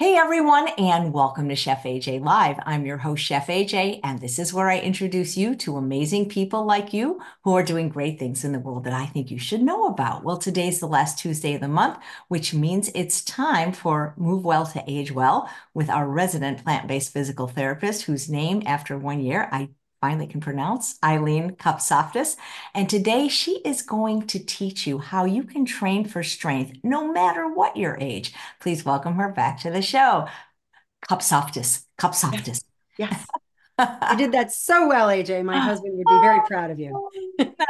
Hey everyone, and welcome to Chef AJ Live. I'm your host, Chef AJ, and this is where I introduce you to amazing people like you who are doing great things in the world that I think you should know about. Well, today's the last Tuesday of the month, which means it's time for Move Well to Age Well with our resident plant-based physical therapist, whose name after 1 year I finally can pronounce, Eileen Kopsaftis. And today she is going to teach you how you can train for strength no matter what your age. Please welcome her back to the show. Kopsaftis, Kopsaftis. Yes. You did that so well, AJ. My husband would be very proud of you.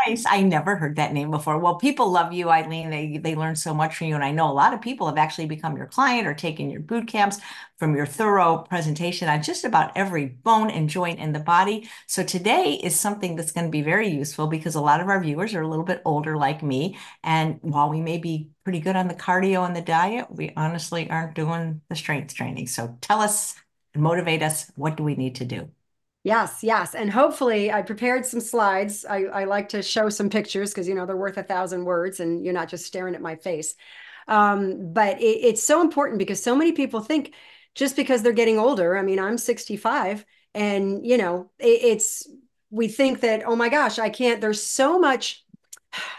Nice. I never heard that name before. Well, people love you, Eileen. They learn so much from you. And I know a lot of people have actually become your client or taken your boot camps from your thorough presentation on just about every bone and joint in the body. So today is something that's going to be very useful because a lot of our viewers are a little bit older like me. And while we may be pretty good on the cardio and the diet, we honestly aren't doing the strength training. So tell us and motivate us. What do we need to do? Yes, yes. And hopefully I prepared some slides. I like to show some pictures because, you know, they're worth 1,000 words and you're not just staring at my face. But it's so important because so many people think just because they're getting older, I mean, I'm 65 and, you know, we think that, oh my gosh, I can't, there's so much,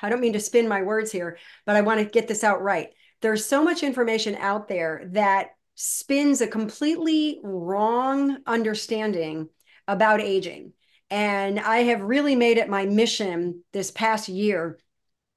I don't mean to spin my words here, but I want to get this out right. There's so much information out there that spins a completely wrong understanding about aging. And I have really made it my mission this past year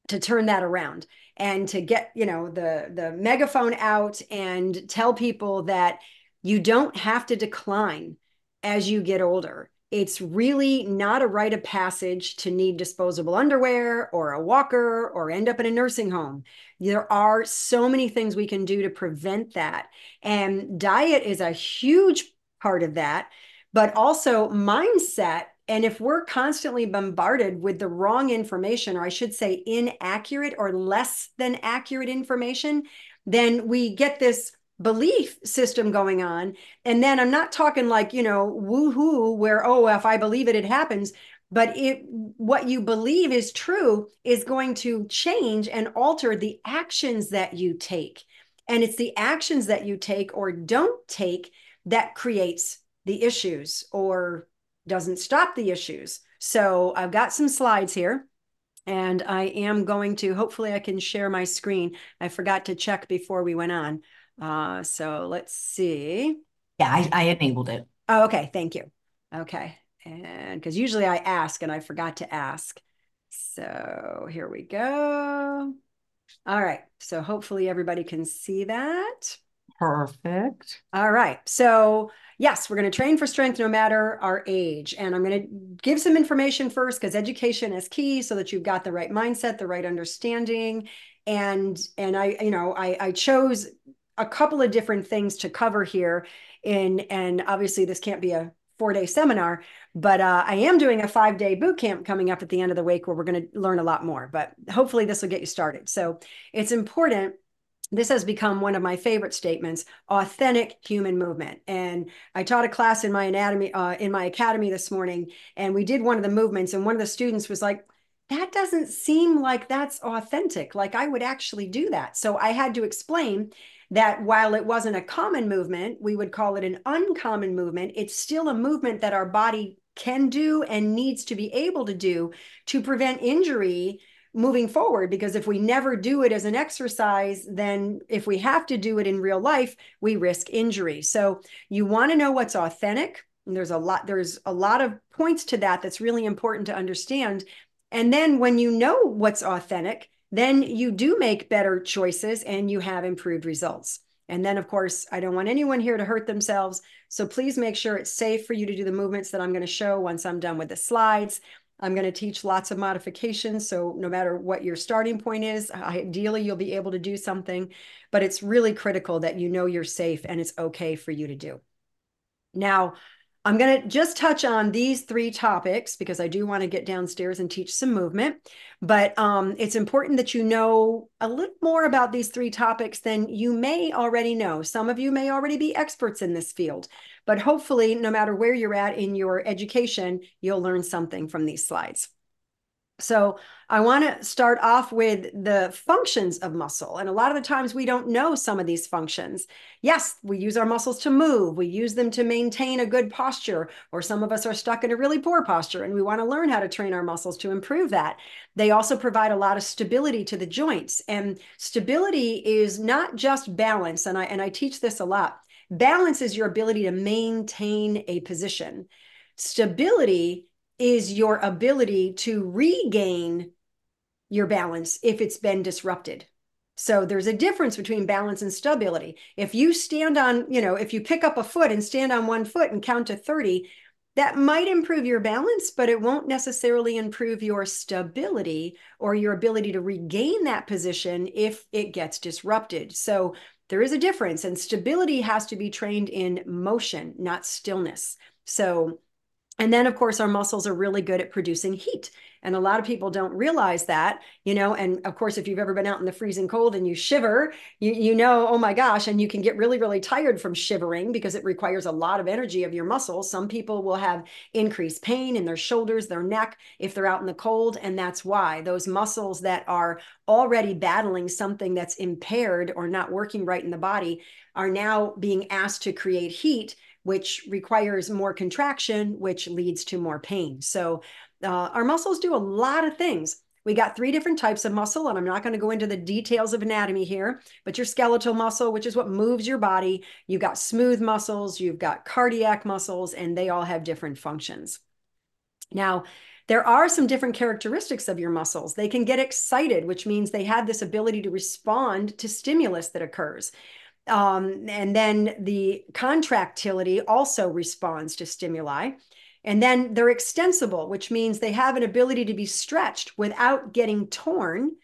to turn that around and to get, you know, the megaphone out and tell people that you don't have to decline as you get older. It's really not a rite of passage to need disposable underwear or a walker or end up in a nursing home. There are so many things we can do to prevent that. And diet is a huge part of that, but also mindset. And if we're constantly bombarded with the wrong information, or I should say inaccurate or less than accurate information, then we get this belief system going on. And then I'm not talking like, you know, woohoo, where, oh, if I believe it, it happens. But what you believe is true is going to change and alter the actions that you take. And it's the actions that you take or don't take that creates the issues or doesn't stop the issues. So I've got some slides here and I am going to, hopefully I can share my screen. I forgot to check before we went on. So let's see. Yeah, I enabled it. Oh, okay. Thank you. Okay. And because usually I ask and I forgot to ask. So here we go. All right. So hopefully everybody can see that. Perfect. All right. So yes, we're going to train for strength no matter our age. And I'm going to give some information first because education is key so that you've got the right mindset, the right understanding. And I, you know, I chose a couple of different things to cover here and obviously this can't be a 4-day seminar, but I am doing a 5-day boot camp coming up at the end of the week where we're going to learn a lot more, but hopefully this will get you started. So it's important. This has become one of my favorite statements, authentic human movement. And I taught a class in my academy this morning, and we did one of the movements, and one of the students was like, that doesn't seem like that's authentic, like I would actually do that. So I had to explain that while it wasn't a common movement, we would call it an uncommon movement, it's still a movement that our body can do and needs to be able to do to prevent injury moving forward, because if we never do it as an exercise, then if we have to do it in real life, we risk injury. So you want to know what's authentic. And there's a lot of points to that that's really important to understand. And then when you know what's authentic, then you do make better choices and you have improved results. And then, of course, I don't want anyone here to hurt themselves. So please make sure it's safe for you to do the movements that I'm going to show once I'm done with the slides. I'm going to teach lots of modifications. So no matter what your starting point is, ideally you'll be able to do something, but it's really critical that you know you're safe and it's okay for you to do. Now, I'm going to just touch on these 3 topics because I do want to get downstairs and teach some movement, but it's important that you know a little more about these 3 topics than you may already know. Some of you may already be experts in this field, but hopefully no matter where you're at in your education, you'll learn something from these slides. So I want to start off with the functions of muscle. And a lot of the times we don't know some of these functions. Yes, we use our muscles to move. We use them to maintain a good posture, or some of us are stuck in a really poor posture and we want to learn how to train our muscles to improve that. They also provide a lot of stability to the joints, and stability is not just balance. And I teach this a lot. Balance is your ability to maintain a position. Stability is your ability to regain your balance if it's been disrupted. So there's a difference between balance and stability. If you stand on, if you pick up a foot and stand on one foot and count to 30, that might improve your balance, but it won't necessarily improve your stability or your ability to regain that position if it gets disrupted. So there is a difference, and stability has to be trained in motion, not stillness. So, and then, of course, our muscles are really good at producing heat. And a lot of people don't realize that, and of course, if you've ever been out in the freezing cold and you shiver, you know, oh my gosh, and you can get really, really tired from shivering because it requires a lot of energy of your muscles. Some people will have increased pain in their shoulders, their neck, if they're out in the cold. And that's why those muscles that are already battling something that's impaired or not working right in the body are now being asked to create heat, which requires more contraction, which leads to more pain. So our muscles do a lot of things. We got three different types of muscle, and I'm not going to go into the details of anatomy here, but your skeletal muscle, which is what moves your body, you've got smooth muscles, you've got cardiac muscles, and they all have different functions. Now, there are some different characteristics of your muscles. They can get excited, which means they have this ability to respond to stimulus that occurs. And then the contractility also responds to stimuli. And then they're extensible, which means they have an ability to be stretched without getting torn,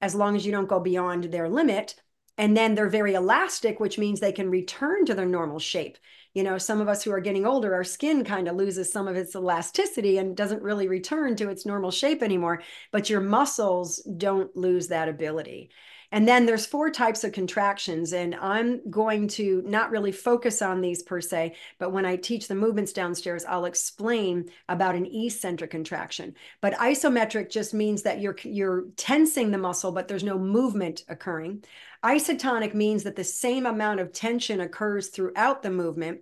as long as you don't go beyond their limit. And then they're very elastic, which means they can return to their normal shape. You know, some of us who are getting older, our skin kind of loses some of its elasticity and doesn't really return to its normal shape anymore, but your muscles don't lose that ability. And then there's four types of contractions, and I'm going to not really focus on these per se, but when I teach the movements downstairs, I'll explain about an eccentric contraction. But isometric just means that you're tensing the muscle, but there's no movement occurring. Isotonic means that the same amount of tension occurs throughout the movement.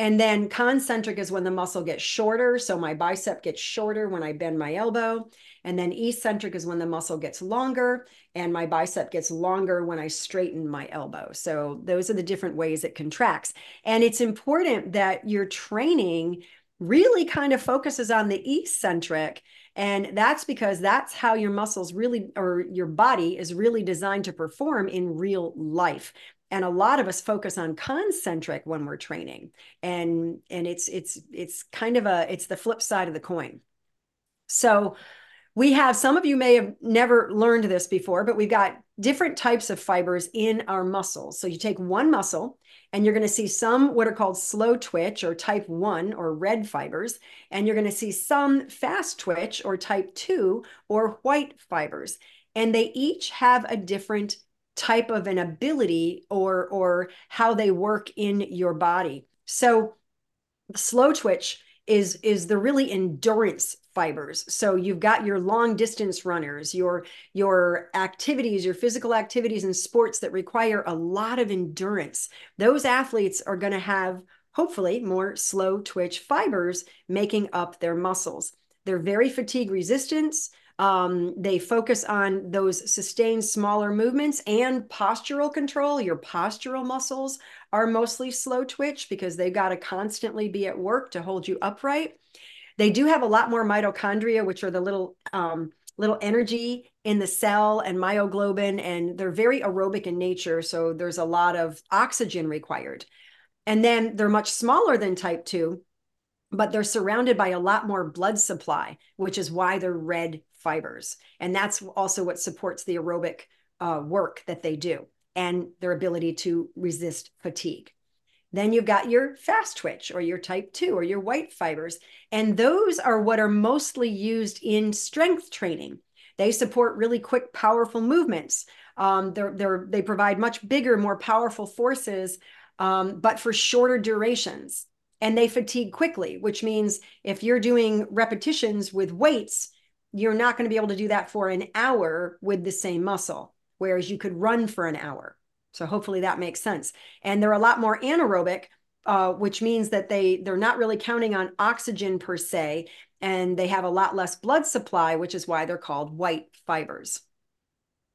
And then concentric is when the muscle gets shorter. So my bicep gets shorter when I bend my elbow. And then eccentric is when the muscle gets longer and my bicep gets longer when I straighten my elbow. So those are the different ways it contracts. And it's important that your training really kind of focuses on the eccentric. And that's because that's how your muscles really, or your body is really designed to perform in real life. And a lot of us focus on concentric when we're training, and it's kind of it's the flip side of the coin. So we have, some of you may have never learned this before, but we've got different types of fibers in our muscles. So you take one muscle and you're going to see some what are called slow twitch or type 1 or red fibers, and you're going to see some fast twitch or type 2 or white fibers, and they each have a different type of an ability or how they work in your body. So slow twitch is the really endurance fibers. So you've got your long distance runners, your activities, your physical activities and sports that require a lot of endurance. Those athletes are going to have hopefully more slow twitch fibers making up their muscles. They're very fatigue resistant. They focus on those sustained smaller movements and postural control. Your postural muscles are mostly slow twitch because they've got to constantly be at work to hold you upright. They do have a lot more mitochondria, which are the little energy in the cell, and myoglobin, and they're very aerobic in nature. So there's a lot of oxygen required. And then they're much smaller than type 2, but they're surrounded by a lot more blood supply, which is why they're red fibers. And that's also what supports the aerobic work that they do and their ability to resist fatigue. Then you've got your fast twitch or your type 2 or your white fibers. And those are what are mostly used in strength training. They support really quick, powerful movements. They provide much bigger, more powerful forces, but for shorter durations. And they fatigue quickly, which means if you're doing repetitions with weights, you're not going to be able to do that for an hour with the same muscle, whereas you could run for an hour. So hopefully that makes sense. And they're a lot more anaerobic, which means that they're not really counting on oxygen per se, and they have a lot less blood supply, which is why they're called white fibers.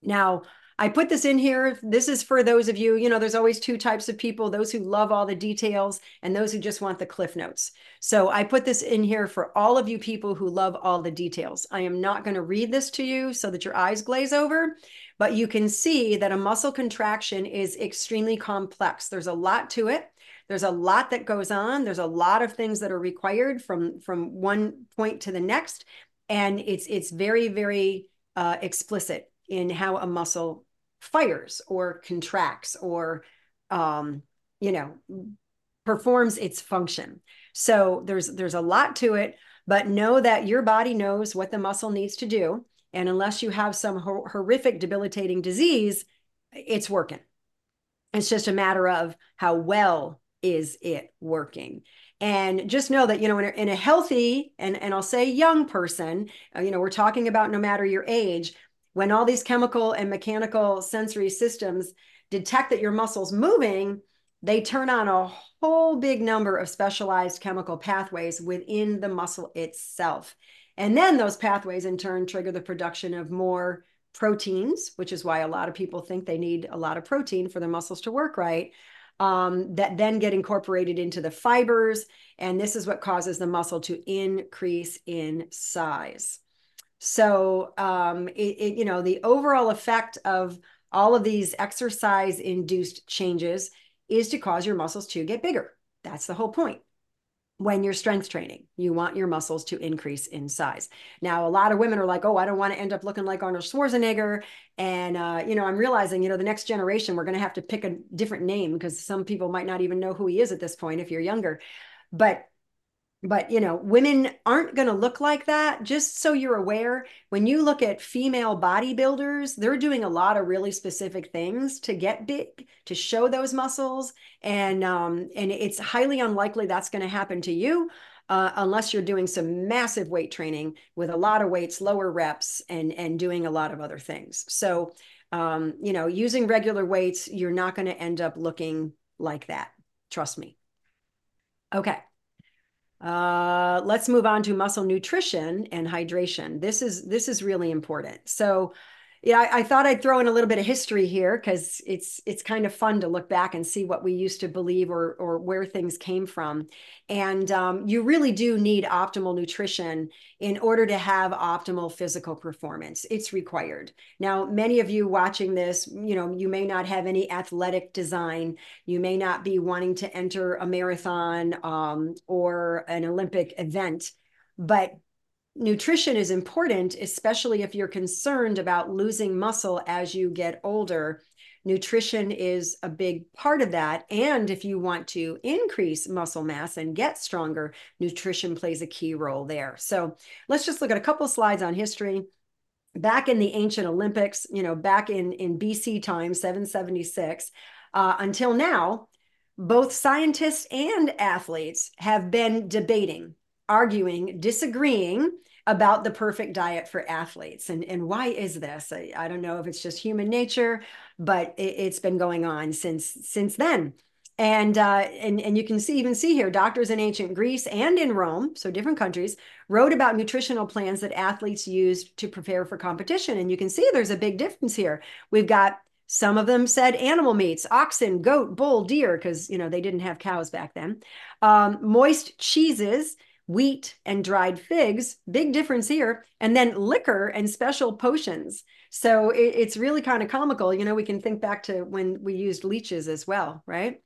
Now, I put this in here. This is for those of you, there's always two types of people, those who love all the details and those who just want the cliff notes. So I put this in here for all of you people who love all the details. I am not going to read this to you so that your eyes glaze over, but you can see that a muscle contraction is extremely complex. There's a lot to it. There's a lot that goes on. There's a lot of things that are required from one point to the next. And it's very, very explicit in how a muscle fires or contracts or, performs its function. So there's a lot to it, but know that your body knows what the muscle needs to do. And unless you have some horrific debilitating disease, it's working. It's just a matter of how well is it working. And just know that, in a healthy, and I'll say young person, we're talking about no matter your age, when all these chemical and mechanical sensory systems detect that your muscle's moving, they turn on a whole big number of specialized chemical pathways within the muscle itself. And then those pathways in turn trigger the production of more proteins, which is why a lot of people think they need a lot of protein for their muscles to work right, that then get incorporated into the fibers. And this is what causes the muscle to increase in size. So, the overall effect of all of these exercise-induced changes is to cause your muscles to get bigger. That's the whole point. When you're strength training, you want your muscles to increase in size. Now, a lot of women are like, oh, I don't want to end up looking like Arnold Schwarzenegger. And, I'm realizing, the next generation, we're going to have to pick a different name because some people might not even know who he is at this point if you're younger. But, women aren't going to look like that. Just so you're aware, when you look at female bodybuilders, they're doing a lot of really specific things to get big, to show those muscles. And it's highly unlikely that's going to happen to you unless you're doing some massive weight training with a lot of weights, lower reps, and doing a lot of other things. So, using regular weights, you're not going to end up looking like that. Trust me. Okay. Let's move on to muscle nutrition and hydration. This is really important. So yeah, I thought I'd throw in a little bit of history here because it's kind of fun to look back and see what we used to believe or where things came from. And you really do need optimal nutrition in order to have optimal physical performance. It's required. Now, many of you watching this, you may not have any athletic design. You may not be wanting to enter a marathon or an Olympic event, but nutrition is important, especially if you're concerned about losing muscle as you get older. Nutrition is a big part of that. And if you want to increase muscle mass and get stronger, nutrition plays a key role there. So let's just look at a couple slides on history. Back in the ancient Olympics, back in BC time, 776, until now, both scientists and athletes have been debating, arguing, disagreeing about the perfect diet for athletes. And why is this? I don't know if it's just human nature, but it's been going on since then. And you can even see here, doctors in ancient Greece and in Rome, so different countries, wrote about nutritional plans that athletes used to prepare for competition. And you can see there's a big difference here. We've got some of them said animal meats, oxen, goat, bull, deer, because, they didn't have cows back then. Moist cheeses, wheat and dried figs, big difference here, and then liquor and special potions. So it's really kind of comical. We can think back to when we used leeches as well, right?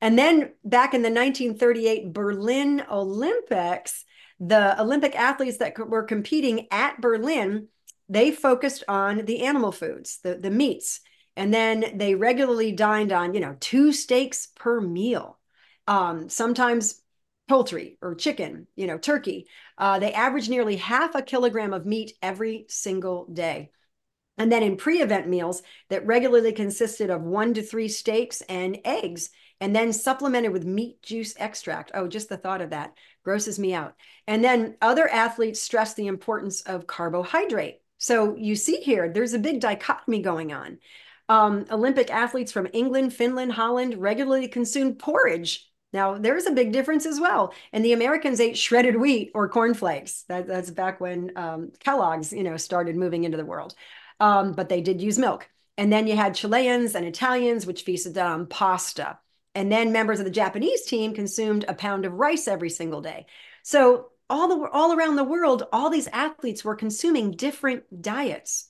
And then back in the 1938 Berlin Olympics, the Olympic athletes that were competing at Berlin, they focused on the animal foods, the meats, and then they regularly dined on, 2 steaks per meal, sometimes poultry or chicken, turkey. They average nearly half a kilogram of meat every single day. And then in pre-event meals that regularly consisted of 1 to 3 steaks and eggs, and then supplemented with meat juice extract. Oh, just the thought of that grosses me out. And then other athletes stress the importance of carbohydrate. So you see here, there's a big dichotomy going on. Olympic athletes from England, Finland, Holland regularly consumed porridge. Now, there's a big difference as well. And the Americans ate shredded wheat or cornflakes. That's back when Kellogg's, you know, started moving into the world. But they did use milk. And then you had Chileans and Italians, which feasted on pasta. And then members of the Japanese team consumed a pound of rice every single day. So all around the world, all these athletes were consuming different diets.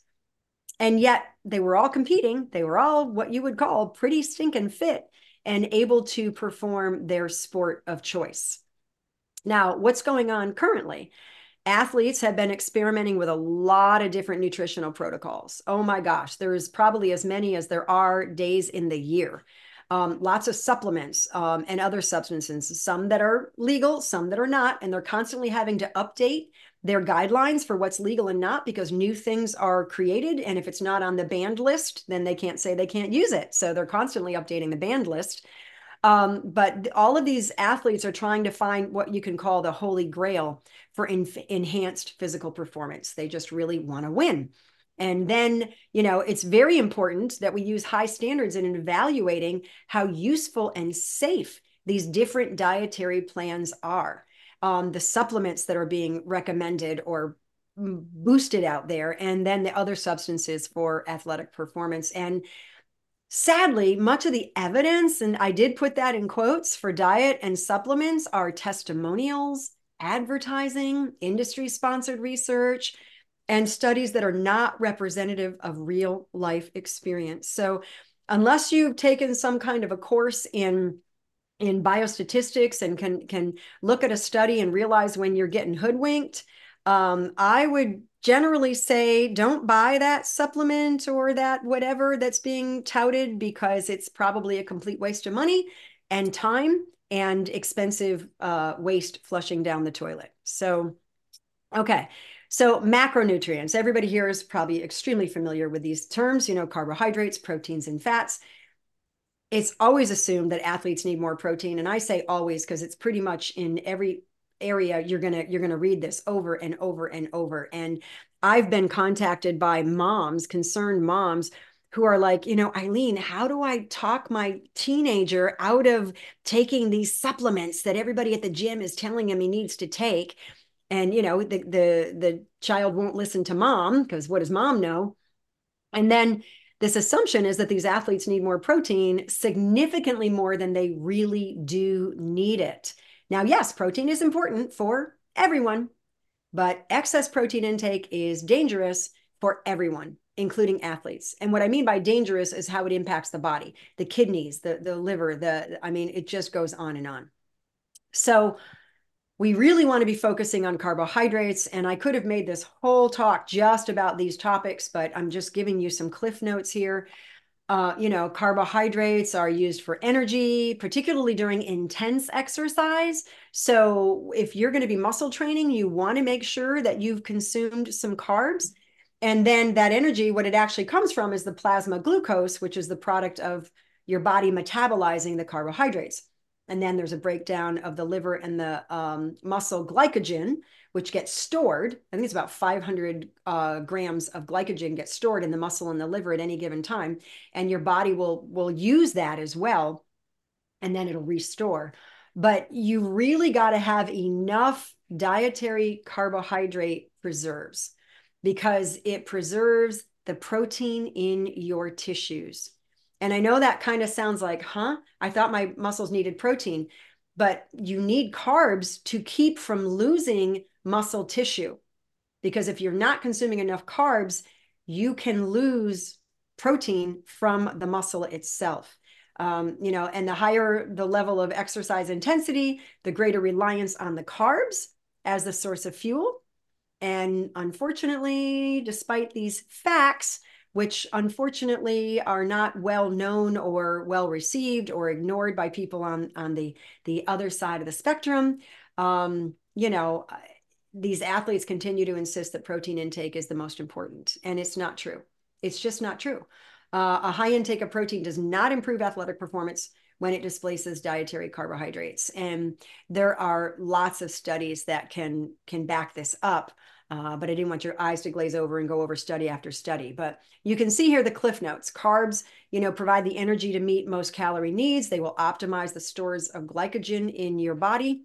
And yet they were all competing. They were all what you would call pretty stinking fit and able to perform their sport of choice. Now, what's going on currently? Athletes have been experimenting with a lot of different nutritional protocols. Oh my gosh, there is probably as many as there are days in the year. Lots of supplements and other substances, some that are legal, some that are not, and they're constantly having to update their guidelines for what's legal and not, because new things are created, and if it's not on the banned list, then they can't say they can't use it. So they're constantly updating the banned list. But all of these athletes are trying to find what you can call the holy grail for enhanced physical performance. They just really want to win. And then, you know, it's very important that we use high standards in evaluating how useful and safe these different dietary plans are. The supplements that are being recommended or boosted out there, and then the other substances for athletic performance. And sadly, much of the evidence, and I did put that in quotes, for diet and supplements are testimonials, advertising, industry-sponsored research, and studies that are not representative of real life experience. So unless you've taken some kind of a course in biostatistics and can look at a study and realize when you're getting hoodwinked, I would generally say don't buy that supplement or that whatever that's being touted, because it's probably a complete waste of money and time and expensive waste flushing down the toilet. So, okay. So macronutrients, everybody here is probably extremely familiar with these terms, you know, carbohydrates, proteins, and fats. It's always assumed that athletes need more protein. And I say always, because it's pretty much in every area you're gonna read this over and over and over. And I've been contacted by moms, concerned moms, who are like, you know, Eileen, how do I talk my teenager out of taking these supplements that everybody at the gym is telling him he needs to take? And, you know, the child won't listen to mom, because what does mom know? And then this assumption is that these athletes need more protein, significantly more than they really do need it. Now, yes, protein is important for everyone, but excess protein intake is dangerous for everyone, including athletes. And what I mean by dangerous is how it impacts the body, the kidneys, the liver, I mean, it just goes on and on. So we really want to be focusing on carbohydrates, and I could have made this whole talk just about these topics, but I'm just giving you some cliff notes here. You know, carbohydrates are used for energy, particularly during intense exercise. So if you're going to be muscle training, you want to make sure that you've consumed some carbs. And then that energy, what it actually comes from is the plasma glucose, which is the product of your body metabolizing the carbohydrates. And then there's a breakdown of the liver and the muscle glycogen, which gets stored. I think it's about 500 grams of glycogen gets stored in the muscle and the liver at any given time. And your body will use that as well. And then it'll restore. But you really got to have enough dietary carbohydrate preserves, because it preserves the protein in your tissues. And I know that kind of sounds like, huh, I thought my muscles needed protein, but you need carbs to keep from losing muscle tissue. Because if you're not consuming enough carbs, you can lose protein from the muscle itself. You know, and the higher the level of exercise intensity, the greater reliance on the carbs as the source of fuel. And unfortunately, despite these facts, which unfortunately are not well known or well received or ignored by people on the other side of the spectrum, you know, these athletes continue to insist that protein intake is the most important, and it's not true. It's just not true. A high intake of protein does not improve athletic performance when it displaces dietary carbohydrates. And there are lots of studies that can back this up, but I didn't want your eyes to glaze over and go over study after study. But you can see here the cliff notes. Carbs, you know, provide the energy to meet most calorie needs. They will optimize the stores of glycogen in your body.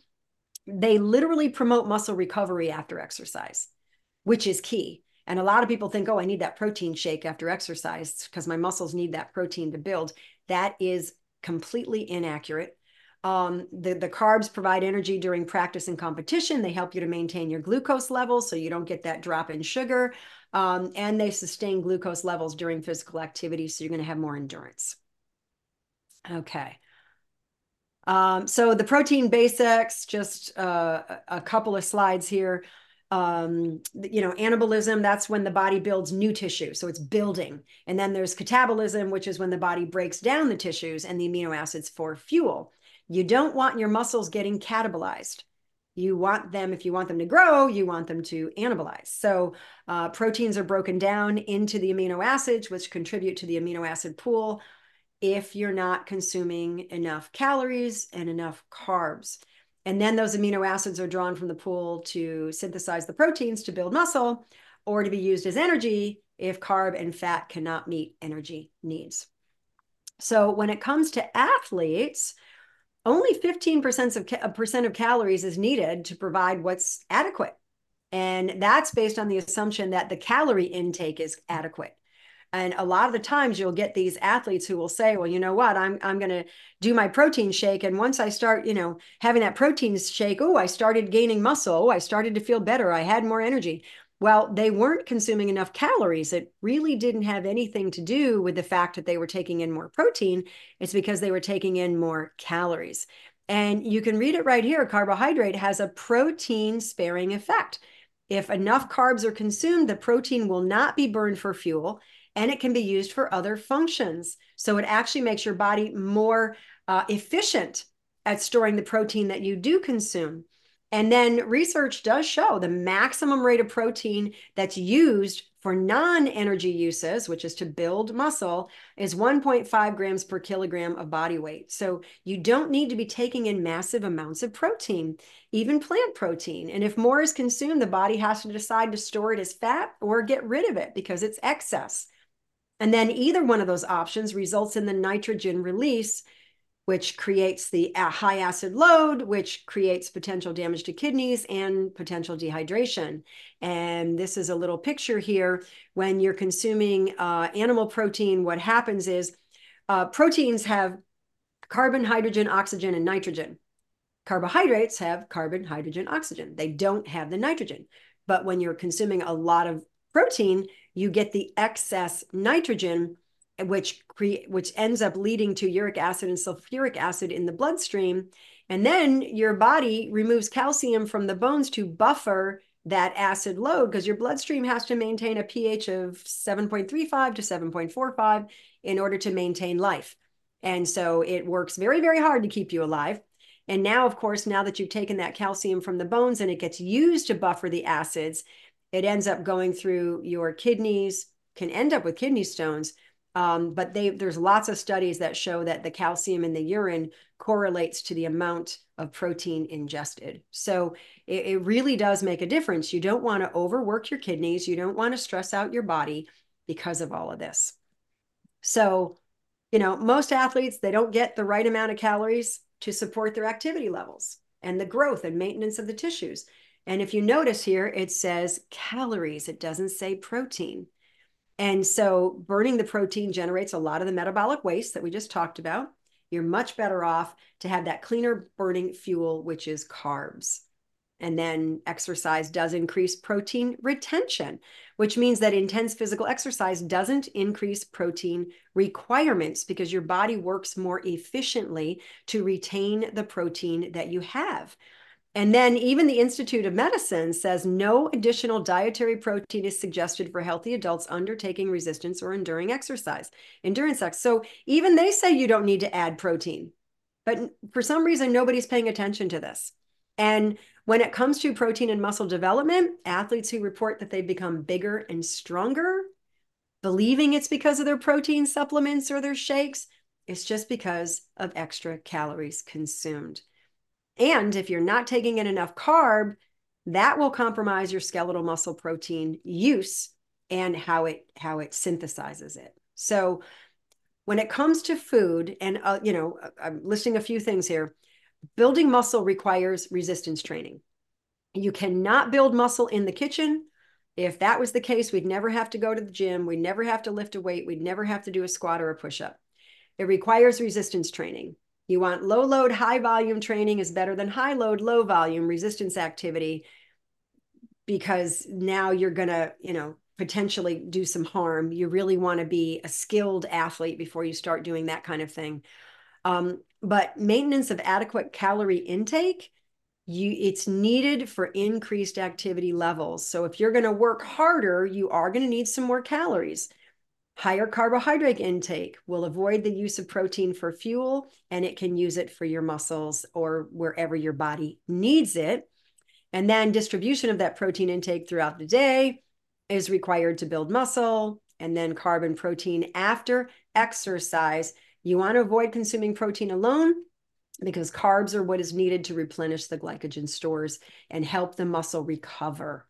They literally promote muscle recovery after exercise, which is key. And a lot of people think, oh, I need that protein shake after exercise because my muscles need that protein to build. That is completely inaccurate. The carbs provide energy during practice and competition. They help you to maintain your glucose levels so you don't get that drop in sugar. And they sustain glucose levels during physical activity, so you're going to have more endurance. Okay. So the protein basics, just a couple of slides here. You know, anabolism, that's when the body builds new tissue. So it's building. And then there's catabolism, which is when the body breaks down the tissues and the amino acids for fuel. You don't want your muscles getting catabolized. You want them, if you want them to grow, you want them to anabolize. So proteins are broken down into the amino acids, which contribute to the amino acid pool if you're not consuming enough calories and enough carbs. And then those amino acids are drawn from the pool to synthesize the proteins to build muscle or to be used as energy if carb and fat cannot meet energy needs. So when it comes to athletes, only 15% of calories is needed to provide what's adequate. And that's based on the assumption that the calorie intake is adequate. And a lot of the times you'll get these athletes who will say, well, you know what, I'm going to do my protein shake. And once I start, you know, having that protein shake, oh, I started gaining muscle. Oh, I started to feel better. I had more energy. Well, they weren't consuming enough calories. It really didn't have anything to do with the fact that they were taking in more protein. It's because they were taking in more calories. And you can read it right here. Carbohydrate has a protein sparing effect. If enough carbs are consumed, the protein will not be burned for fuel, and it can be used for other functions. So it actually makes your body more efficient at storing the protein that you do consume. And then research does show the maximum rate of protein that's used for non-energy uses, which is to build muscle, is 1.5 grams per kilogram of body weight. So you don't need to be taking in massive amounts of protein, even plant protein. And if more is consumed, the body has to decide to store it as fat or get rid of it because it's excess. And then either one of those options results in the nitrogen release, which creates the high acid load, which creates potential damage to kidneys and potential dehydration. And this is a little picture here. When you're consuming animal protein, what happens is proteins have carbon, hydrogen, oxygen, and nitrogen. Carbohydrates have carbon, hydrogen, oxygen. They don't have the nitrogen. But when you're consuming a lot of protein, you get the excess nitrogen, which ends up leading to uric acid and sulfuric acid in the bloodstream. And then your body removes calcium from the bones to buffer that acid load because your bloodstream has to maintain a pH of 7.35 to 7.45 in order to maintain life. And so it works very, very hard to keep you alive. And now, of course, now that you've taken that calcium from the bones and it gets used to buffer the acids, it ends up going through your kidneys, can end up with kidney stones. But there's lots of studies that show that the calcium in the urine correlates to the amount of protein ingested. So it really does make a difference. You don't want to overwork your kidneys. You don't want to stress out your body because of all of this. So, you know, most athletes, they don't get the right amount of calories to support their activity levels and the growth and maintenance of the tissues. And if you notice here, it says calories. It doesn't say protein. And so burning the protein generates a lot of the metabolic waste that we just talked about. You're much better off to have that cleaner burning fuel, which is carbs. And then exercise does increase protein retention, which means that intense physical exercise doesn't increase protein requirements because your body works more efficiently to retain the protein that you have. And then even the Institute of Medicine says no additional dietary protein is suggested for healthy adults undertaking resistance or endurance exercise. So even they say you don't need to add protein, but for some reason, nobody's paying attention to this. And when it comes to protein and muscle development, athletes who report that they become bigger and stronger believing it's because of their protein supplements or their shakes. It's just because of extra calories consumed. And if you're not taking in enough carb, that will compromise your skeletal muscle protein use and how it synthesizes it. So when it comes to food, and I'm listing a few things here, building muscle requires resistance training. You cannot build muscle in the kitchen. If that was the case, we'd never have to go to the gym. We'd never have to lift a weight. We'd never have to do a squat or a push-up. It requires resistance training. You want low load, high volume training is better than high load, low volume resistance activity, because now you're going to, potentially do some harm. You really want to be a skilled athlete before you start doing that kind of thing. But maintenance of adequate calorie intake, it's needed for increased activity levels. So if you're going to work harder, you are going to need some more calories. Higher carbohydrate intake will avoid the use of protein for fuel, and it can use it for your muscles or wherever your body needs it. And then distribution of that protein intake throughout the day is required to build muscle, and then carb and protein after exercise. You want to avoid consuming protein alone because carbs are what is needed to replenish the glycogen stores and help the muscle recover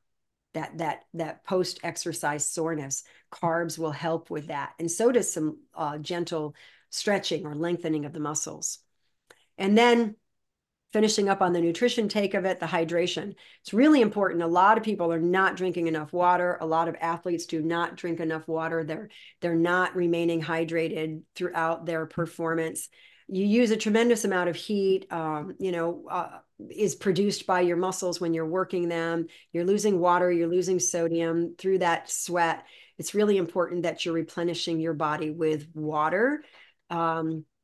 that post-exercise soreness. Carbs will help with that. And so does some gentle stretching or lengthening of the muscles. And then finishing up on the nutrition take of it, the hydration. It's really important. A lot of people are not drinking enough water. A lot of athletes do not drink enough water. They're not remaining hydrated throughout their performance. You use a tremendous amount of heat, is produced by your muscles when you're working them. You're losing water, you're losing sodium through that sweat. It's really important that you're replenishing your body with water.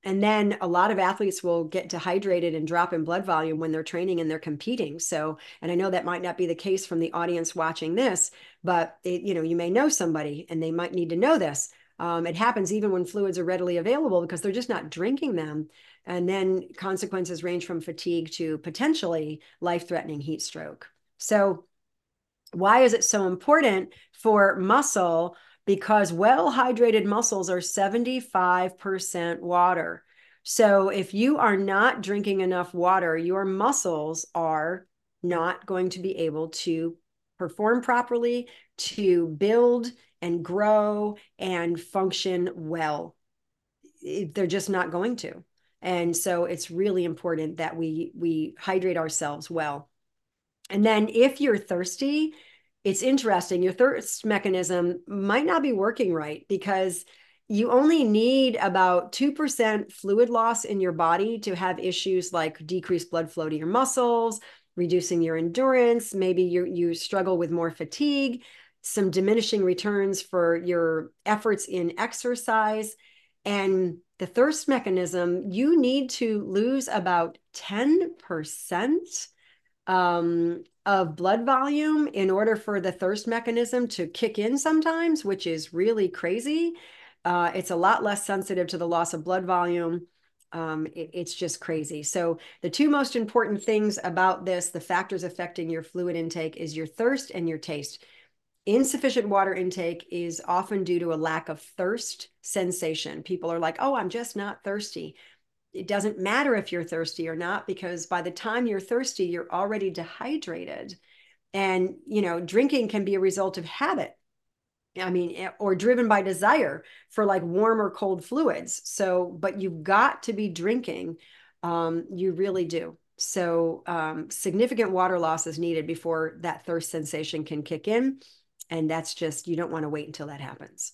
And then a lot of athletes will get dehydrated and drop in blood volume when they're training and they're competing. So, and I know that might not be the case from the audience watching this, but you may know somebody and they might need to know this. It happens even when fluids are readily available because they're just not drinking them. And then consequences range from fatigue to potentially life-threatening heat stroke. So why is it so important for muscle? Because well-hydrated muscles are 75% water. So if you are not drinking enough water, your muscles are not going to be able to perform properly, to build and grow and function well. They're just not going to. And so it's really important that we hydrate ourselves well. And then if you're thirsty, it's interesting. Your thirst mechanism might not be working right because you only need about 2% fluid loss in your body to have issues like decreased blood flow to your muscles, reducing your endurance. Maybe you struggle with more fatigue, some diminishing returns for your efforts in exercise. And the thirst mechanism, you need to lose about 10% of blood volume in order for the thirst mechanism to kick in sometimes, which is really crazy. It's a lot less sensitive to the loss of blood volume. It's just crazy. So the two most important things about this, the factors affecting your fluid intake, is your thirst and your taste. Insufficient water intake is often due to a lack of thirst sensation. People are like, oh, I'm just not thirsty. It doesn't matter if you're thirsty or not, because by the time you're thirsty, you're already dehydrated. And, drinking can be a result of habit. Or driven by desire for like warm or cold fluids. So, but you've got to be drinking. You really do. So significant water loss is needed before that thirst sensation can kick in. And that's just, you don't want to wait until that happens.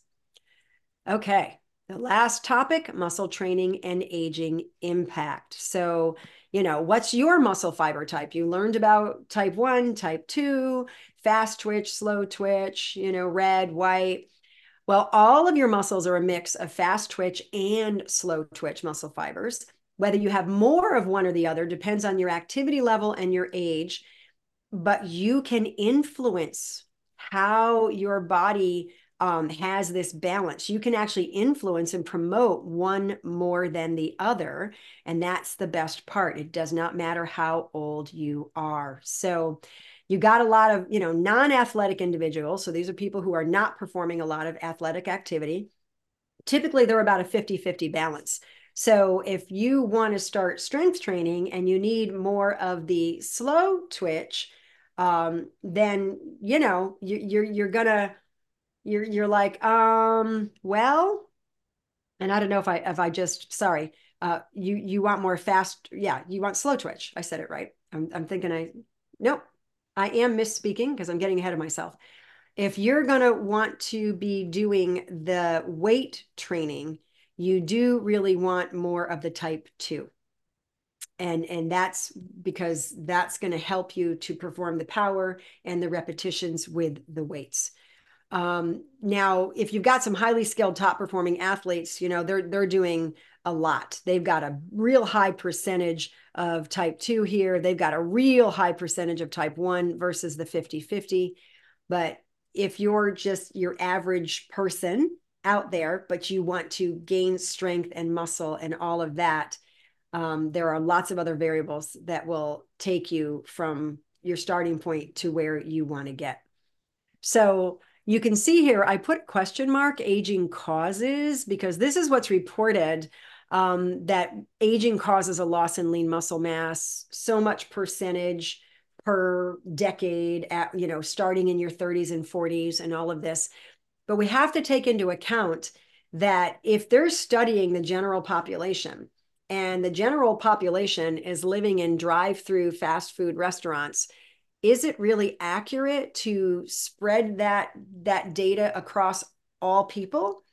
Okay. The last topic, muscle training and aging impact. So, what's your muscle fiber type? You learned about type 1, type 2, fast twitch, slow twitch, red, white. Well, all of your muscles are a mix of fast twitch and slow twitch muscle fibers. Whether you have more of one or the other depends on your activity level and your age, but you can influence how your body has this balance. You can actually influence and promote one more than the other. And that's the best part. It does not matter how old you are. So You got a lot of, non-athletic individuals. So these are people who are not performing a lot of athletic activity. Typically, they're about a 50-50 balance. So if you want to start strength training and you need more of the slow twitch, then, you're like, well, and I don't know if I just, sorry, you want more fast. Yeah. You want slow twitch. I said it right. I'm thinking nope, I am misspeaking because I'm getting ahead of myself. If you're going to want to be doing the weight training, you do really want more of the type 2. And that's because that's going to help you to perform the power and the repetitions with the weights. Now, if you've got some highly skilled top performing athletes, they're doing a lot. They've got a real high percentage of type 2 here. They've got a real high percentage of type 1 versus the 50-50. But if you're just your average person out there, but you want to gain strength and muscle and all of that, there are lots of other variables that will take you from your starting point to where you want to get. So you can see here, I put question mark aging causes, because this is what's reported, that aging causes a loss in lean muscle mass, so much percentage per decade at, starting in your 30s and 40s and all of this. But we have to take into account that if they're studying the general population, and the general population is living in drive-through fast food restaurants, is it really accurate to spread that data across all people?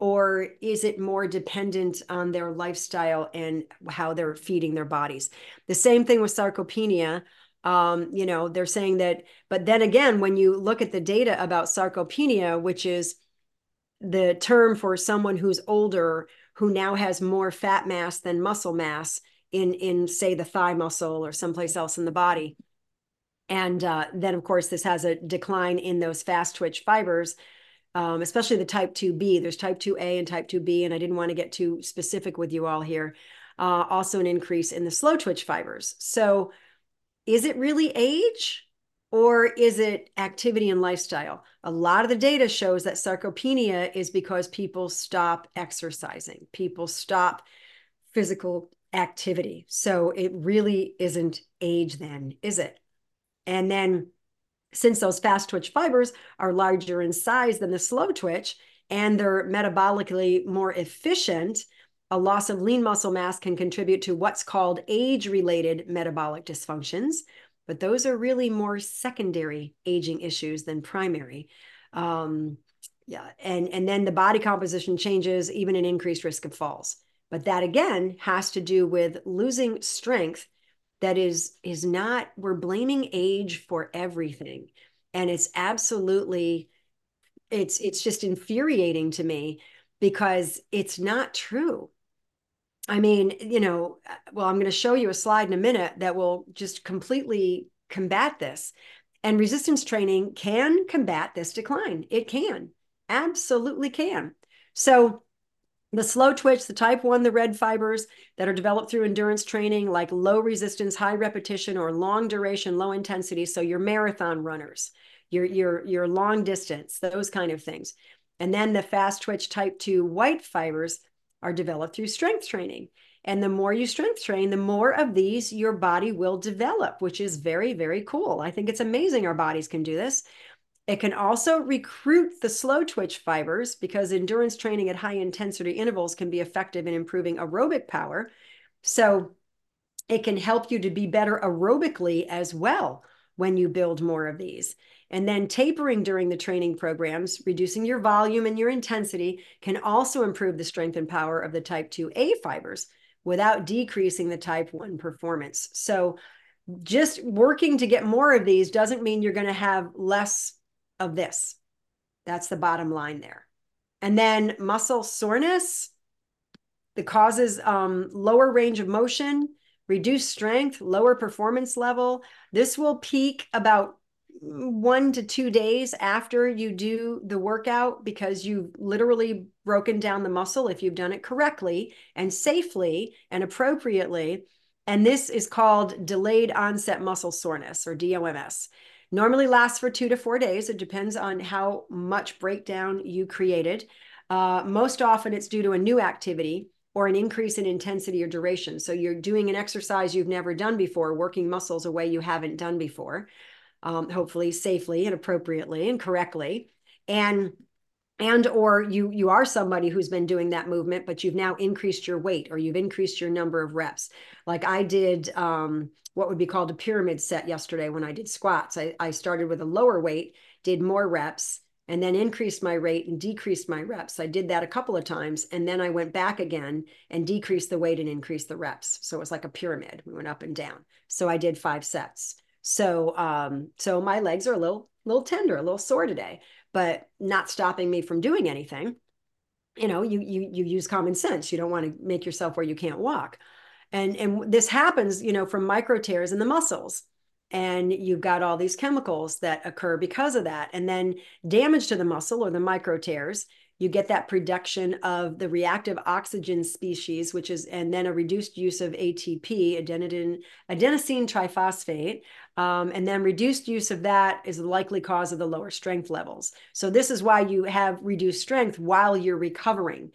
Or is it more dependent on their lifestyle and how they're feeding their bodies? The same thing with sarcopenia. They're saying that, but then again, when you look at the data about sarcopenia, which is the term for someone who's older, who now has more fat mass than muscle mass in say the thigh muscle or someplace else in the body. And then of course, this has a decline in those fast twitch fibers, especially the type 2B. There's type 2A and type 2B, and I didn't want to get too specific with you all here. Also an increase in the slow twitch fibers. So is it really age or is it activity and lifestyle? A lot of the data shows that sarcopenia is because people stop exercising, people stop physical activity. So it really isn't age then, is it? And then since those fast twitch fibers are larger in size than the slow twitch and they're metabolically more efficient, a loss of lean muscle mass can contribute to what's called age-related metabolic dysfunctions, but those are really more secondary aging issues than primary. And then the body composition changes, even an increased risk of falls. But that again has to do with losing strength. That is not, we're blaming age for everything. And it's absolutely, it's just infuriating to me because it's not true. I mean, well, I'm going to show you a slide in a minute that will just completely combat this. And resistance training can combat this decline. It can, absolutely can. So the slow twitch, the type 1, the red fibers that are developed through endurance training, like low resistance, high repetition, or long duration, low intensity. So your marathon runners, your long distance, those kind of things. And then the fast twitch type 2 white fibers are developed through strength training. And the more you strength train, the more of these your body will develop, which is very, very cool. I think it's amazing our bodies can do this. It can also recruit the slow twitch fibers because endurance training at high intensity intervals can be effective in improving aerobic power. So it can help you to be better aerobically as well when you build more of these. And then tapering during the training programs, reducing your volume and your intensity can also improve the strength and power of the type 2A fibers without decreasing the type 1 performance. So just working to get more of these doesn't mean you're going to have less of this. That's the bottom line there. And then muscle soreness, that causes lower range of motion, reduced strength, lower performance level. This will peak about 1 to 2 days after you do the workout because you've literally broken down the muscle if you've done it correctly and safely and appropriately. And this is called delayed onset muscle soreness, or DOMS. Normally lasts for 2 to 4 days. It depends on how much breakdown you created. Most often it's due to a new activity or an increase in intensity or duration. So you're doing an exercise you've never done before, working muscles a way you haven't done before, hopefully safely and appropriately and correctly. And or you are somebody who's been doing that movement, but you've now increased your weight or you've increased your number of reps. Like I did what would be called a pyramid set yesterday when I did squats. I started with a lower weight, did more reps, and then increased my rate and decreased my reps. I did that a couple of times, and then I went back again and decreased the weight and increased the reps. So it was like a pyramid. We went up and down. So I did 5 sets. So so my legs are a little tender, a little sore today, but not stopping me from doing anything. You know, you use common sense. You don't want to make yourself where you can't walk. And this happens, you know, from micro tears in the muscles. And you've got all these chemicals that occur because of that. And then damage to the muscle or the micro tears, you get that production of the reactive oxygen species, which is, and then a reduced use of ATP, adenosine triphosphate. And then reduced use of that is the likely cause of the lower strength levels. So this is why you have reduced strength while you're recovering.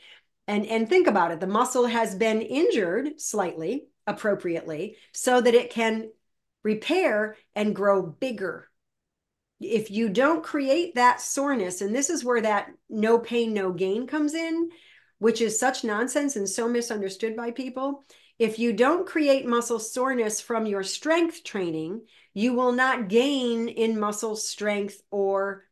And think about it. The muscle has been injured slightly, appropriately, so that it can repair and grow bigger. If you don't create that soreness, and this is where that no pain, no gain comes in, which is such nonsense and so misunderstood by people. If you don't create muscle soreness from your strength training, you will not gain in muscle strength or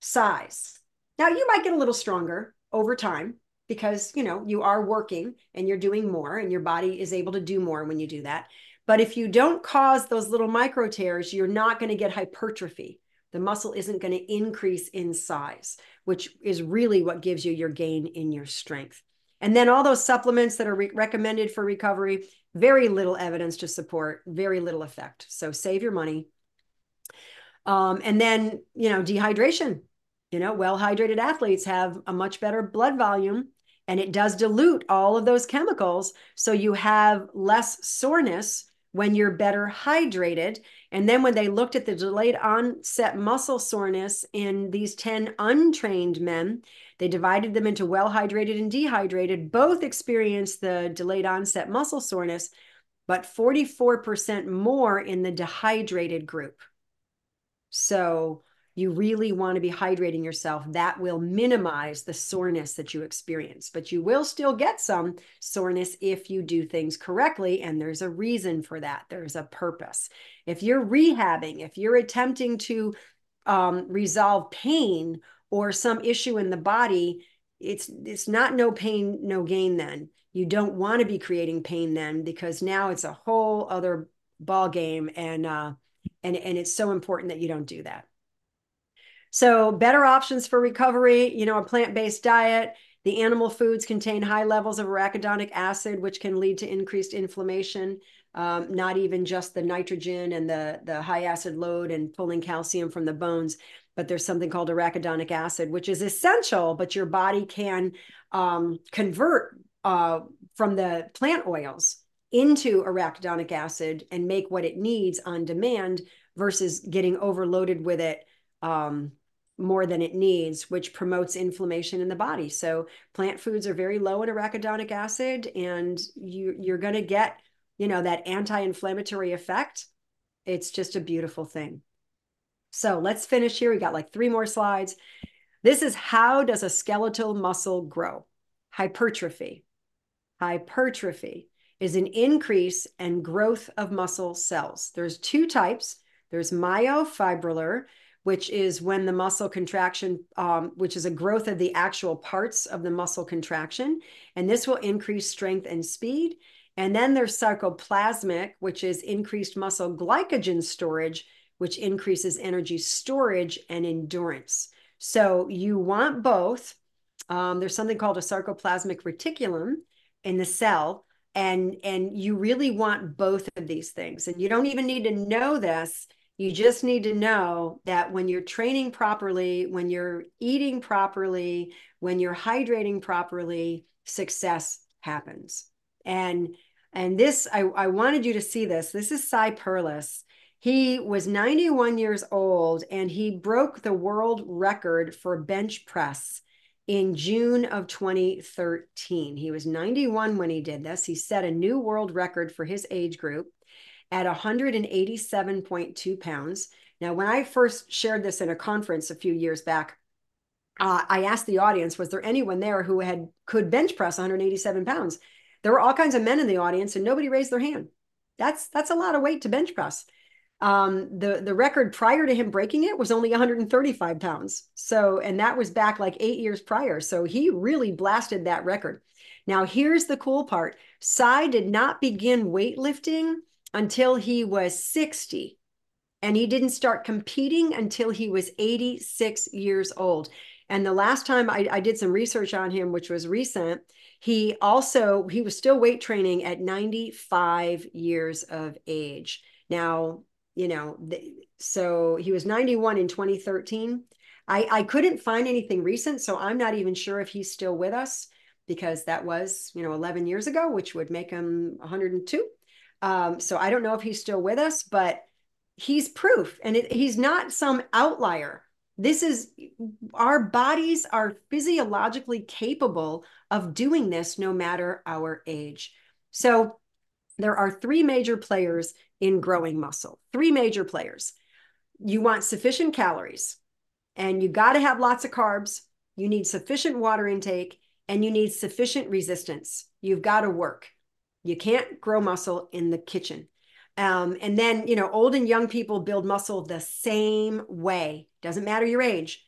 size. Now, you might get a little stronger over time because, you know, you are working and you're doing more and your body is able to do more when you do that. But if you don't cause those little micro tears, you're not going to get hypertrophy. The muscle isn't going to increase in size, which is really what gives you your gain in your strength. And then all those supplements that are recommended for recovery, very little evidence to support, very little effect. So save your money. And then, you know, dehydration. You know, well-hydrated athletes have a much better blood volume. And it does dilute all of those chemicals. So you have less soreness when you're better hydrated. And then when they looked at the delayed onset muscle soreness in these 10 untrained men, they divided them into well-hydrated and dehydrated. Both experienced the delayed onset muscle soreness, but 44% more in the dehydrated group. So you really want to be hydrating yourself. That will minimize the soreness that you experience, but you will still get some soreness if you do things correctly. And there's a reason for that. There's a purpose. If you're rehabbing, if you're attempting to resolve pain or some issue in the body, it's not no pain, no gain then. You don't want to be creating pain then, because now it's a whole other ball game. And it's so important that you don't do that. So better options for recovery, you know, a plant-based diet. The animal foods contain high levels of arachidonic acid, which can lead to increased inflammation, not even just the nitrogen and the high acid load and pulling calcium from the bones, but there's something called arachidonic acid, which is essential, but your body can convert from the plant oils into arachidonic acid and make what it needs on demand versus getting overloaded with it more than it needs, which promotes inflammation in the body. So plant foods are very low in arachidonic acid, and you're going to get, you know, that anti-inflammatory effect. It's just a beautiful thing. So let's finish here. We got like 3 more slides. This is how does a skeletal muscle grow? Hypertrophy. Hypertrophy is an increase and growth of muscle cells. There's 2 types. There's myofibrillar, which is when the muscle contraction, which is a growth of the actual parts of the muscle contraction. And this will increase strength and speed. And then there's sarcoplasmic, which is increased muscle glycogen storage, which increases energy storage and endurance. So you want both. There's something called a sarcoplasmic reticulum in the cell. And you really want both of these things. And you don't even need to know this. You just need to know that when you're training properly, when you're eating properly, when you're hydrating properly, success happens. And this, I wanted you to see this. This is Cy Perlis. He was 91 years old, and he broke the world record for bench press in June of 2013. He was 91 when he did this. He set a new world record for his age group at 187.2 pounds. Now, when I first shared this in a conference a few years back, I asked the audience, was there anyone there who could bench press 187 pounds? There were all kinds of men in the audience, and nobody raised their hand. That's a lot of weight to bench press. The record prior to him breaking it was only 135 pounds. So, and that was back like 8 years prior. So he really blasted that record. Now, here's the cool part. Cy did not begin weightlifting until he was 60. And he didn't start competing until he was 86 years old. And the last time I did some research on him, which was recent, he was still weight training at 95 years of age. Now, you know, so he was 91 in 2013. I couldn't find anything recent, so I'm not even sure if he's still with us, because that was, you know, 11 years ago, which would make him 102. So I don't know if he's still with us, but he's proof, and he's not some outlier. Our bodies are physiologically capable of doing this no matter our age. So there are three major players in growing muscle, three major players. You want sufficient calories, and you got to have lots of carbs. You need sufficient water intake, and you need sufficient resistance. You've got to work. You can't grow muscle in the kitchen. And then, you know, old and young people build muscle the same way. Doesn't matter your age.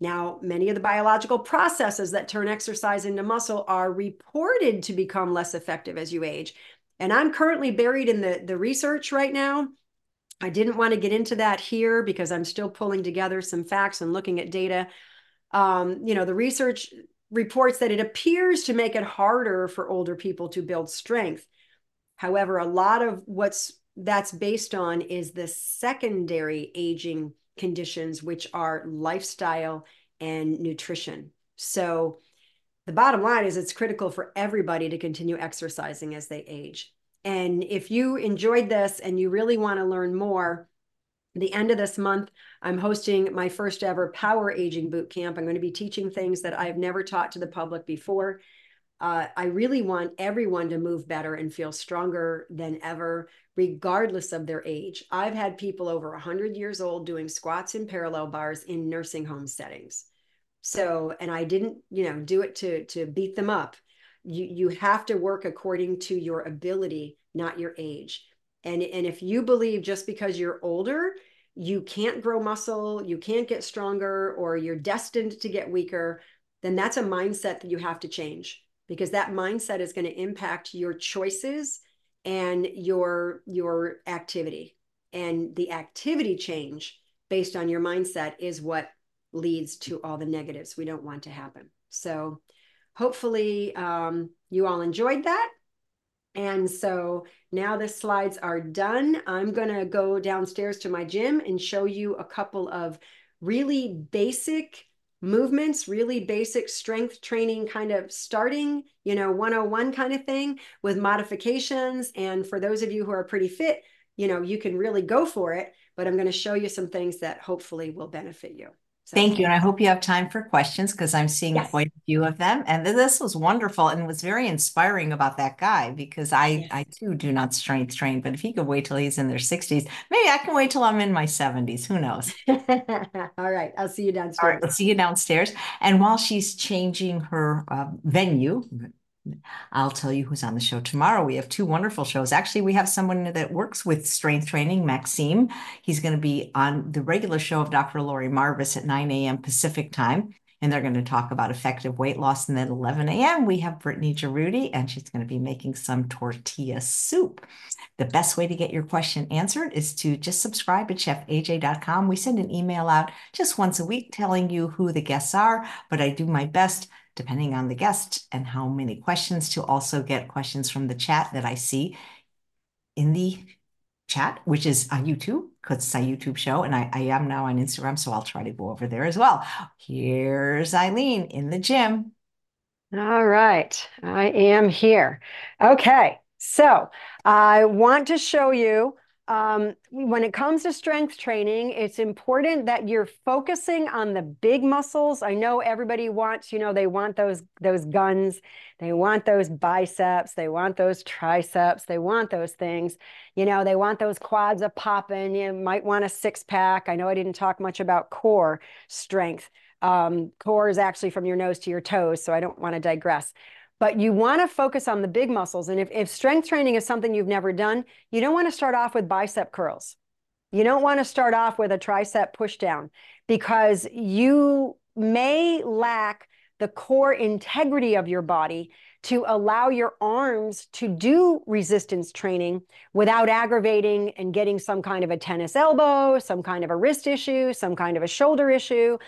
Now, many of the biological processes that turn exercise into muscle are reported to become less effective as you age. And I'm currently buried in the research right now. I didn't want to get into that here because I'm still pulling together some facts and looking at data. You know, the research reports that it appears to make it harder for older people to build strength. However, a lot of that's based on is the secondary aging conditions, which are lifestyle and nutrition. So the bottom line is it's critical for everybody to continue exercising as they age. And if you enjoyed this and you really want to learn more, the end of this month, I'm hosting my first ever Power Aging Boot Camp. I'm going to be teaching things that I've never taught to the public before. I really want everyone to move better and feel stronger than ever, regardless of their age. I've had people over 100 years old doing squats and parallel bars in nursing home settings. So, and I didn't, you know, do it to beat them up. You have to work according to your ability, not your age. And if you believe just because you're older, you can't grow muscle, you can't get stronger, or you're destined to get weaker, then that's a mindset that you have to change, because that mindset is going to impact your choices and your activity. And the activity change based on your mindset is what leads to all the negatives we don't want to happen. So hopefully you all enjoyed that. And so now the slides are done. I'm going to go downstairs to my gym and show you a couple of really basic movements, really basic strength training, kind of starting, you know, 101 kind of thing with modifications. And for those of you who are pretty fit, you know, you can really go for it, but I'm going to show you some things that hopefully will benefit you. So. Thank you. And I hope you have time for questions, because I'm seeing quite a few of them. And this was wonderful and was very inspiring about that guy, because I too do not strength train, but if he could wait till he's in their 60s, maybe I can wait till I'm in my 70s. Who knows? All right. I'll see you downstairs. All right. I'll see you downstairs. And while she's changing her venue, I'll tell you who's on the show tomorrow. We have two wonderful shows. Actually, we have someone that works with strength training, Maxime. He's going to be on the regular show of Dr. Lori Marvis at 9 a.m. Pacific time. And they're going to talk about effective weight loss. And then at 11 a.m., we have Brittany Jaroudi, and she's going to be making some tortilla soup. The best way to get your question answered is to just subscribe at chefaj.com. We send an email out just once a week telling you who the guests are, but I do my best, depending on the guest and how many questions, to also get questions from the chat that I see in the chat, which is on YouTube, because it's a YouTube show. And I am now on Instagram, so I'll try to go over there as well. Here's Eileen in the gym. All right, I am here. Okay, so I want to show you When it comes to strength training, it's important that you're focusing on the big muscles. I know everybody wants, you know, they want those guns, they want those biceps, they want those triceps, they want those things, you know, they want those quads a popping. You might want a six pack. I know I didn't talk much about core strength. Core is actually from your nose to your toes, so I don't want to digress. But you want to focus on the big muscles. And if strength training is something you've never done, you don't want to start off with bicep curls. You don't want to start off with a tricep push down, because you may lack the core integrity of your body to allow your arms to do resistance training without aggravating and getting some kind of a tennis elbow, some kind of a wrist issue, some kind of a shoulder issue.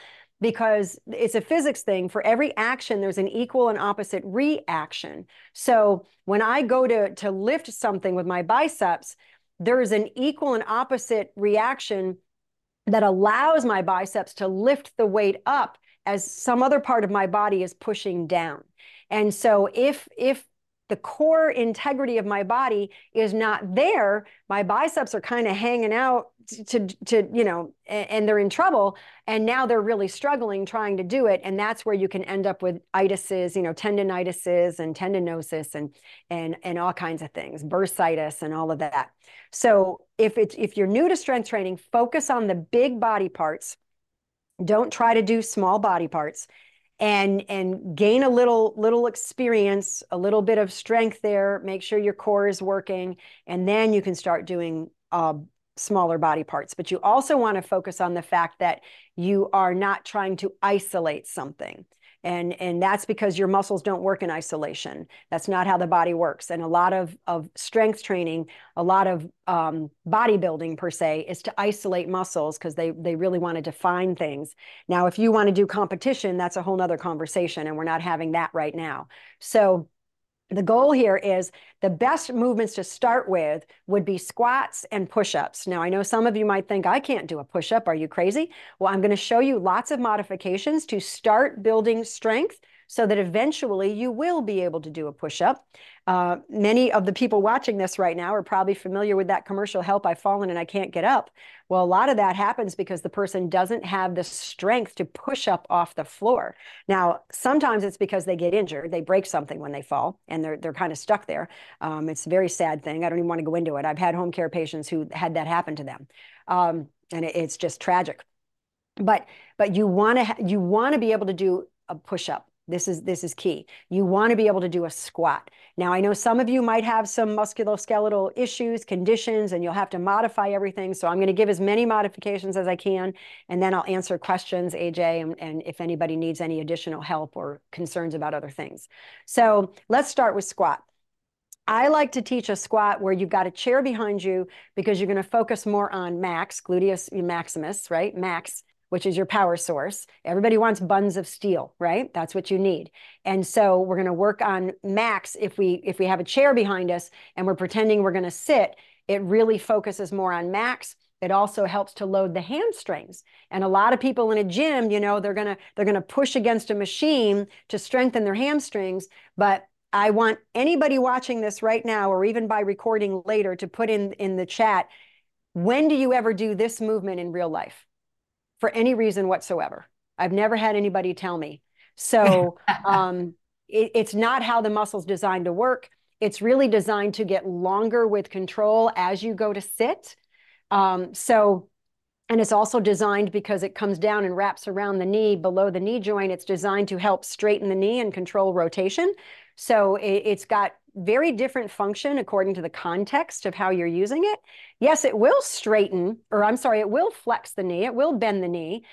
Because it's a physics thing. For every action, there's an equal and opposite reaction. So when I go to lift something with my biceps, there is an equal and opposite reaction that allows my biceps to lift the weight up as some other part of my body is pushing down. And so if the core integrity of my body is not there, my biceps are kind of hanging out you know, and they're in trouble. And now they're really struggling trying to do it. And that's where you can end up with itises, you know, tendinitises and tendinosis and all kinds of things, bursitis and all of that. So if you're new to strength training, focus on the big body parts. Don't try to do small body parts. And gain a little experience, a little bit of strength there, make sure your core is working, and then you can start doing smaller body parts. But you also want to focus on the fact that you are not trying to isolate something. And that's because your muscles don't work in isolation. That's not how the body works. And a lot of strength training, a lot of bodybuilding per se, is to isolate muscles because they really want to define things. Now, if you want to do competition, that's a whole nother conversation, and we're not having that right now. So the goal here is the best movements to start with would be squats and push-ups. Now, I know some of you might think, I can't do a push-up. Are you crazy? Well, I'm going to show you lots of modifications to start building strength so that eventually you will be able to do a push-up. Many of the people watching this right now are probably familiar with that commercial, Help, I've Fallen and I Can't Get Up. Well, a lot of that happens because the person doesn't have the strength to push up off the floor. Now, sometimes it's because they get injured, they break something when they fall, and they're kind of stuck there. It's a very sad thing. I don't even want to go into it. I've had home care patients who had that happen to them, and it's just tragic. But you want to be able to do a push-up. This is key. You want to be able to do a squat. Now, I know some of you might have some musculoskeletal issues, conditions, and you'll have to modify everything. So I'm going to give as many modifications as I can, and then I'll answer questions, AJ, and if anybody needs any additional help or concerns about other things. So let's start with squat. I like to teach a squat where you've got a chair behind you because you're going to focus more on max, gluteus maximus, right? Max, which is your power source. Everybody wants buns of steel, right? That's what you need. And so we're gonna work on max. If we have a chair behind us and we're pretending we're gonna sit, it really focuses more on max. It also helps to load the hamstrings. And a lot of people in a gym, you know, they're gonna push against a machine to strengthen their hamstrings, but I want anybody watching this right now, or even by recording later, to put in the chat, when do you ever do this movement in real life? For any reason whatsoever. I've never had anybody tell me. So it's not how the muscle's designed to work. It's really designed to get longer with control as you go to sit. And it's also designed, because it comes down and wraps around the knee below the knee joint, it's designed to help straighten the knee and control rotation. So it's got very different function according to the context of how you're using it. Yes, it will straighten, or I'm sorry, it will flex the knee, it will bend the knee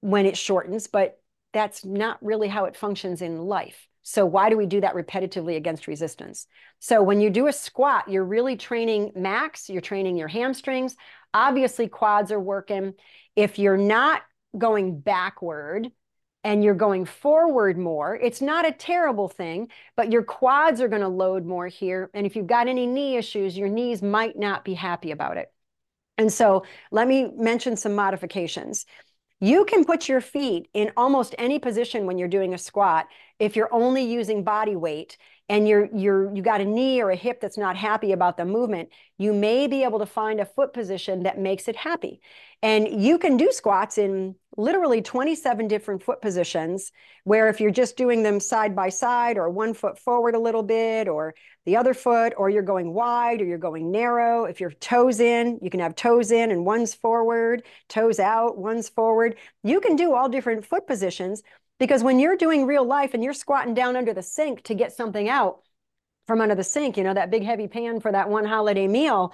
when it shortens, but that's not really how it functions in life. So why do we do that repetitively against resistance? So when you do a squat, you're really training max, you're training your hamstrings, obviously quads are working. If you're not going backward, and you're going forward more, it's not a terrible thing, but your quads are gonna load more here. And if you've got any knee issues, your knees might not be happy about it. And so let me mention some modifications. You can put your feet in almost any position when you're doing a squat, if you're only using body weight and you got a knee or a hip that's not happy about the movement, you may be able to find a foot position that makes it happy. And you can do squats in literally 27 different foot positions, where if you're just doing them side by side, or one foot forward a little bit, or the other foot, or you're going wide, or you're going narrow. If your toes in, you can have toes in and one's forward, toes out, one's forward. You can do all different foot positions, because when you're doing real life and you're squatting down under the sink to get something out from under the sink, you know, that big heavy pan for that one holiday meal,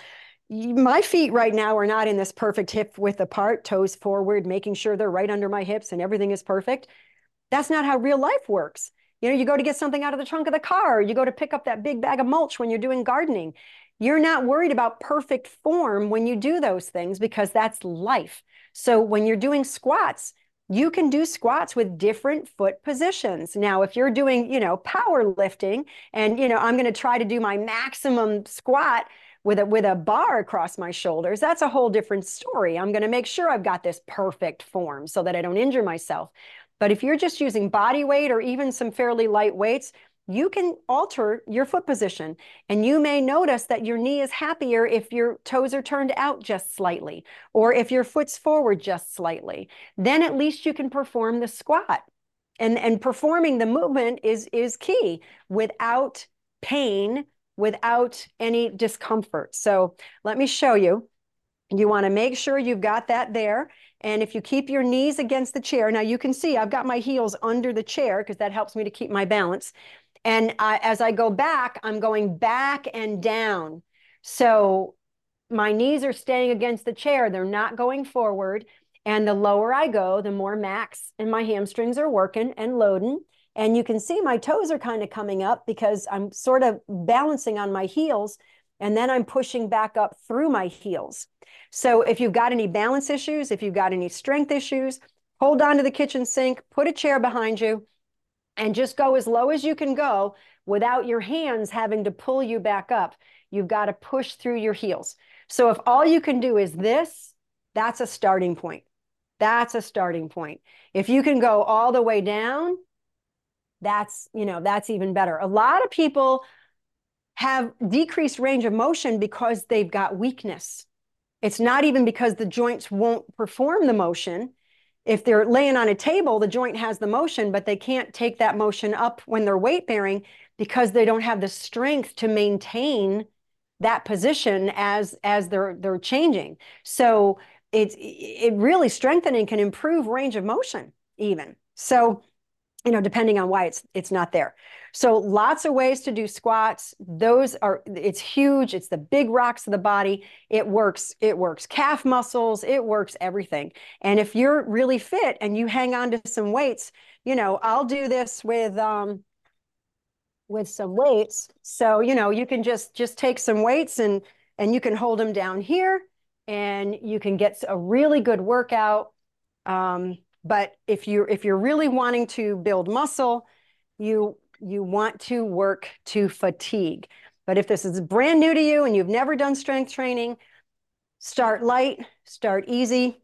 my feet right now are not in this perfect hip width apart, toes forward, making sure they're right under my hips and everything is perfect. That's not how real life works. You know, you go to get something out of the trunk of the car, you go to pick up that big bag of mulch when you're doing gardening. You're not worried about perfect form when you do those things, because that's life. So when you're doing squats, you can do squats with different foot positions. Now, if you're doing, you know, power lifting and, you know, I'm going to try to do my maximum squat with a bar across my shoulders, that's a whole different story. I'm going to make sure I've got this perfect form so that I don't injure myself. But if you're just using body weight or even some fairly light weights, you can alter your foot position, and you may notice that your knee is happier if your toes are turned out just slightly, or if your foot's forward just slightly. Then at least you can perform the squat. And performing the movement is key, without pain, without any discomfort. So let me show you. You want to make sure you've got that there. And if you keep your knees against the chair, now you can see I've got my heels under the chair because that helps me to keep my balance. And as I go back, I'm going back and down. So my knees are staying against the chair. They're not going forward. And the lower I go, the more max and my hamstrings are working and loading. And you can see my toes are kind of coming up because I'm sort of balancing on my heels. And then I'm pushing back up through my heels. So if you've got any balance issues, if you've got any strength issues, hold on to the kitchen sink, put a chair behind you, and just go as low as you can go without your hands having to pull you back up. You've got to push through your heels. So if all you can do is this, that's a starting point. That's a starting point. If you can go all the way down, that's, you know, that's even better. A lot of people have decreased range of motion because they've got weakness. It's not even because the joints won't perform the motion. If they're laying on a table, the joint has the motion, but they can't take that motion up when they're weight bearing because they don't have the strength to maintain that position as they're changing. So it really, strengthening can improve range of motion even. So, you know, depending on why it's not there. So lots of ways to do squats. Those are, it's huge. It's the big rocks of the body. It works calf muscles. It works everything. And if you're really fit and you hang on to some weights, you know, I'll do this with some weights. So, you know, you can just take some weights and you can hold them down here and you can get a really good workout. But if you're really wanting to build muscle, you want to work to fatigue. But if this is brand new to you and you've never done strength training, start light, start easy.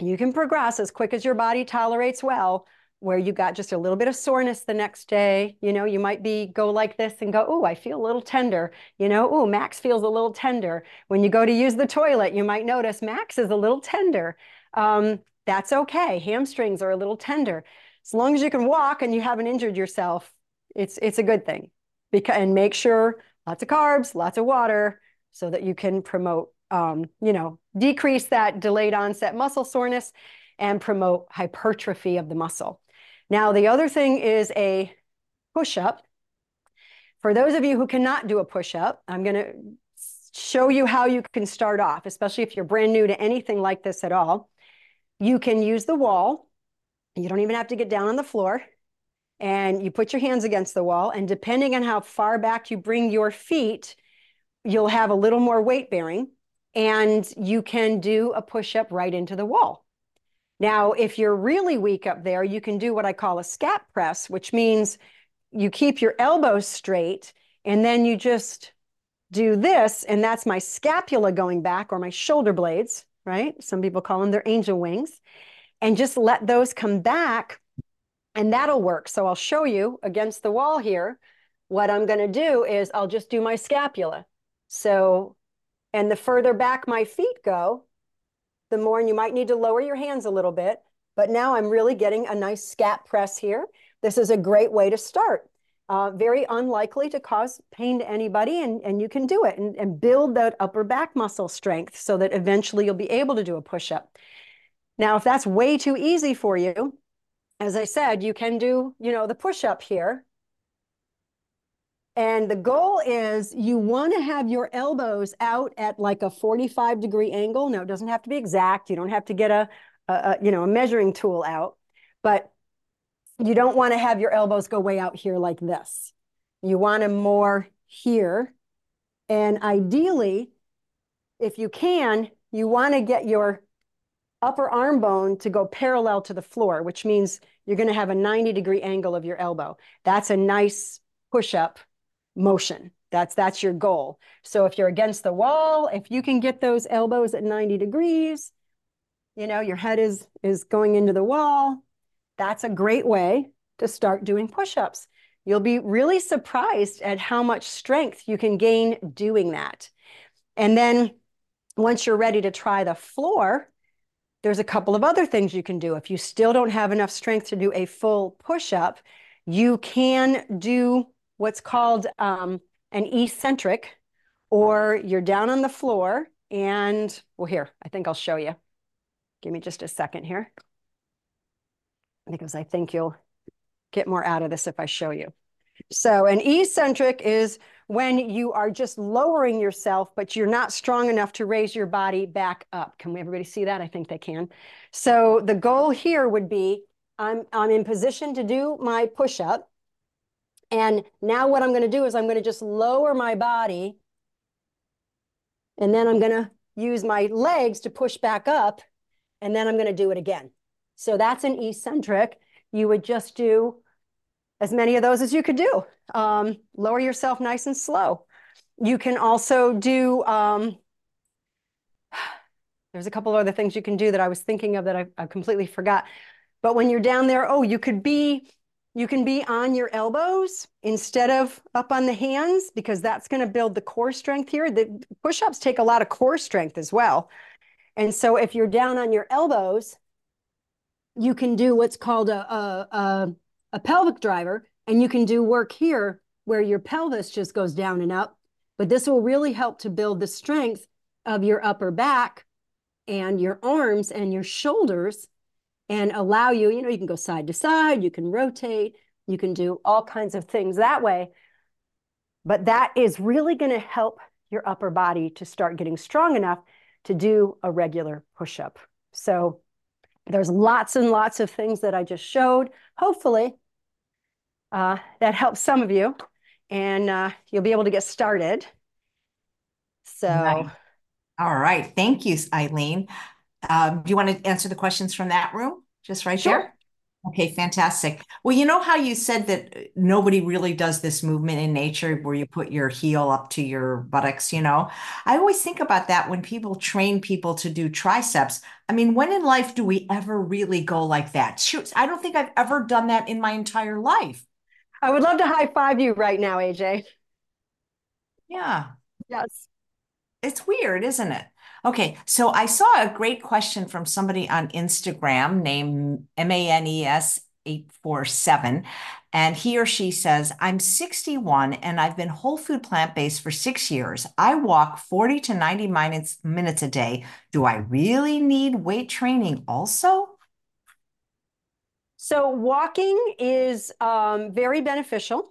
You can progress as quick as your body tolerates well, where you got just a little bit of soreness the next day. You know, you might go like this and go, oh, I feel a little tender. You know, oh, Max feels a little tender. When you go to use the toilet, you might notice Max is a little tender. That's okay. Hamstrings are a little tender. As long as you can walk and you haven't injured yourself, it's a good thing. And make sure lots of carbs, lots of water, so that you can promote, you know, decrease that delayed onset muscle soreness and promote hypertrophy of the muscle. Now, the other thing is a push-up. For those of you who cannot do a push-up, I'm going to show you how you can start off, especially if you're brand new to anything like this at all. You can use the wall. You don't even have to get down on the floor. And you put your hands against the wall. And depending on how far back you bring your feet, you'll have a little more weight bearing. And you can do a push-up right into the wall. Now, if you're really weak up there, you can do what I call a scat press, which means you keep your elbows straight and then you just do this. And that's my scapula going back, or my shoulder blades. Right? Some people call them their angel wings, and just let those come back. and that'll work. So I'll show you against the wall here. What I'm going to do is I'll just do my scapula. So, and the further back my feet go, the more, and you might need to lower your hands a little bit, but now I'm really getting a nice scap press here. This is a great way to start. Very unlikely to cause pain to anybody, and you can do it and build that upper back muscle strength so that eventually you'll be able to do a push-up. Now, if that's way too easy for you, as I said, you can do, you know, the push-up here. And the goal is you want to have your elbows out at like a 45-degree angle. Now, it doesn't have to be exact. You don't have to get a measuring tool out, but you don't want to have your elbows go way out here like this. You want them more here. And ideally, if you can, you want to get your upper arm bone to go parallel to the floor, which means you're going to have a 90-degree angle of your elbow. That's a nice push-up motion. That's your goal. So if you're against the wall, if you can get those elbows at 90 degrees, you know, your head is going into the wall. That's a great way to start doing push-ups. You'll be really surprised at how much strength you can gain doing that. And then once you're ready to try the floor, there's a couple of other things you can do. If you still don't have enough strength to do a full push-up, you can do what's called an eccentric, or you're down on the floor and, well, here, I think I'll show you. Give me just a second here, because I think you'll get more out of this if I show you. So an eccentric is when you are just lowering yourself, but you're not strong enough to raise your body back up. Can everybody see that? I think they can. So the goal here would be, I'm in position to do my push-up. And now what I'm going to do is I'm going to just lower my body. And then I'm going to use my legs to push back up. And then I'm going to do it again. So that's an eccentric. You would just do as many of those as you could do. Lower yourself nice and slow. You can also do, there's a couple of other things you can do that I was thinking of that I completely forgot. But when you're down there, oh, you can be on your elbows instead of up on the hands, because that's going to build the core strength here. The push-ups take a lot of core strength as well. And so if you're down on your elbows, you can do what's called a pelvic driver, and you can do work here where your pelvis just goes down and up. But this will really help to build the strength of your upper back and your arms and your shoulders, and allow you, you can go side to side, you can rotate, you can do all kinds of things that way. But that is really going to help your upper body to start getting strong enough to do a regular push-up. So there's lots and lots of things that I just showed. Hopefully, that helps some of you, and you'll be able to get started. So, nice. All right. Thank you, Eileen. Do you want to answer the questions from that room? Just right sure. Here? Okay, fantastic. Well, you know how you said that nobody really does this movement in nature where you put your heel up to your buttocks, I always think about that when people train people to do triceps. I mean, when in life do we ever really go like that? Shoot, I don't think I've ever done that in my entire life. I would love to high five you right now, AJ. Yeah. Yes. It's weird, isn't it? Okay, so I saw a great question from somebody on Instagram named MANES 847, and he or she says, I'm 61 and I've been whole food plant-based for 6 years. I walk 40 to 90 minutes a day. Do I really need weight training also? So walking is very beneficial,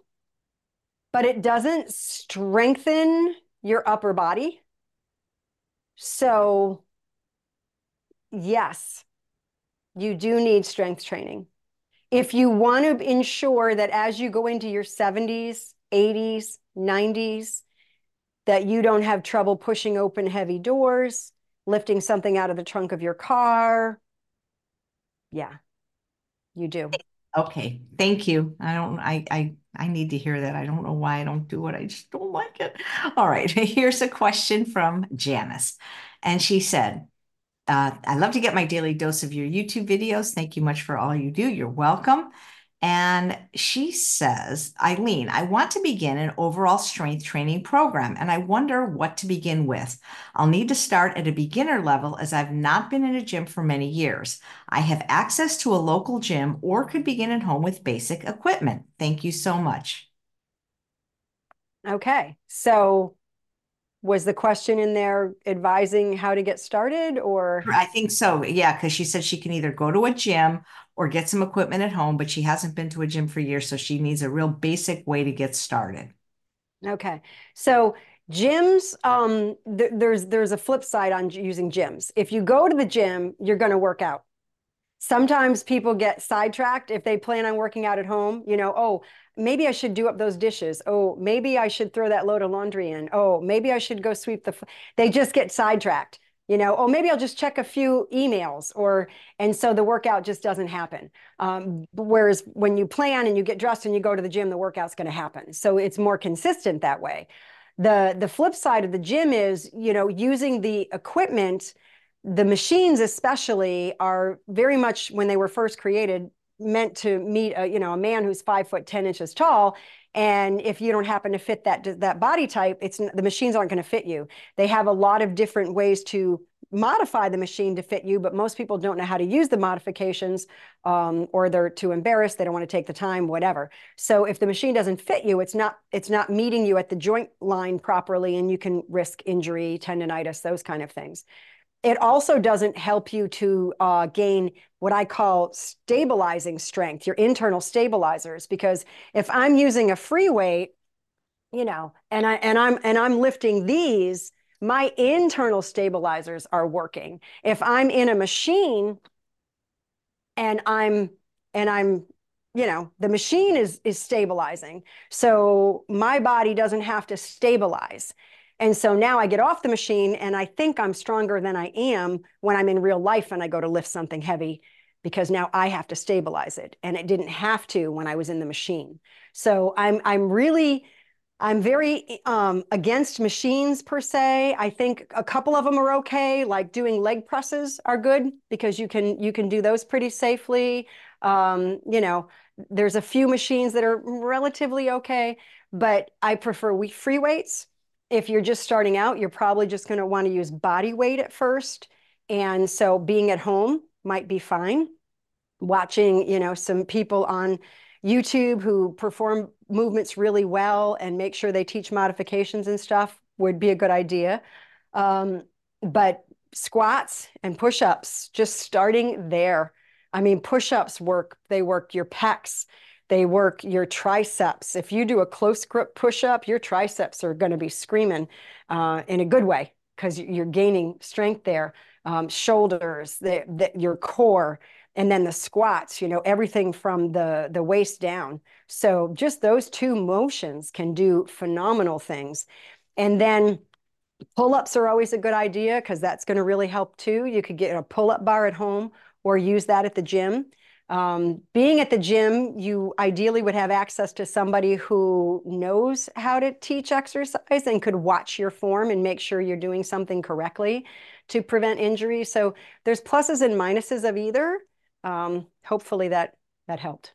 but it doesn't strengthen your upper body. So yes, you do need strength training. If you want to ensure that as you go into your 70s, 80s, 90s, that you don't have trouble pushing open heavy doors, lifting something out of the trunk of your car. Yeah, you do. Okay. Thank you. I need to hear that. I don't know why I don't do it. I just don't like it. All right. Here's a question from Janice. And she said, I love to get my daily dose of your YouTube videos. Thank you much for all you do. You're welcome. And she says, Eileen, I want to begin an overall strength training program, and I wonder what to begin with. I'll need to start at a beginner level as I've not been in a gym for many years. I have access to a local gym or could begin at home with basic equipment. Thank you so much. Okay. So was the question in there advising how to get started, or? I think so. Yeah. Because she said she can either go to a gym or get some equipment at home, but she hasn't been to a gym for years. So she needs a real basic way to get started. Okay. So gyms, there's a flip side on using gyms. If you go to the gym, you're going to work out. Sometimes people get sidetracked if they plan on working out at home, you know, oh, maybe I should do up those dishes. Oh, maybe I should throw that load of laundry in. Oh, maybe I should go sweep the, they just get sidetracked. You know, oh, maybe I'll just check a few emails, or, and so the workout just doesn't happen. Whereas when you plan and you get dressed and you go to the gym, the workout's going to happen. So it's more consistent that way. The flip side of the gym is, you know, using the equipment, the machines especially are very much, when they were first created, meant to meet a, you know, a man who's 5 foot 10 inches tall. And if you don't happen to fit that body type, it's, the machines aren't going to fit you. They have a lot of different ways to modify the machine to fit you, but most people don't know how to use the modifications, or they're too embarrassed. They don't want to take the time, whatever. So if the machine doesn't fit you, it's not meeting you at the joint line properly, and you can risk injury, tendonitis, those kind of things. It also doesn't help you to gain what I call stabilizing strength, your internal stabilizers, because if I'm using a free weight, you know, and I'm lifting these, my internal stabilizers are working. If I'm in a machine and I'm you know, the machine is stabilizing, so my body doesn't have to stabilize. And so now I get off the machine and I think I'm stronger than I am when I'm in real life and I go to lift something heavy, because now I have to stabilize it. And it didn't have to when I was in the machine. So I'm very against machines per se. I think a couple of them are okay. Like doing leg presses are good because you can do those pretty safely. You know, there's a few machines that are relatively okay, but I prefer free weights. If you're just starting out, you're probably just going to want to use body weight at first. And so being at home might be fine. Watching, you know, some people on YouTube who perform movements really well and make sure they teach modifications and stuff would be a good idea. But squats and push-ups, just starting there. I mean, push-ups work. They work your pecs. They work your triceps. If you do a close grip push-up, your triceps are going to be screaming in a good way, because you're gaining strength there. Shoulders, your core, and then the squats, you know, everything from the waist down. So just those two motions can do phenomenal things. And then pull-ups are always a good idea, because that's going to really help too. You could get a pull-up bar at home or use that at the gym. Being at the gym, you ideally would have access to somebody who knows how to teach exercise and could watch your form and make sure you're doing something correctly to prevent injury. So there's pluses and minuses of either. Hopefully that helped.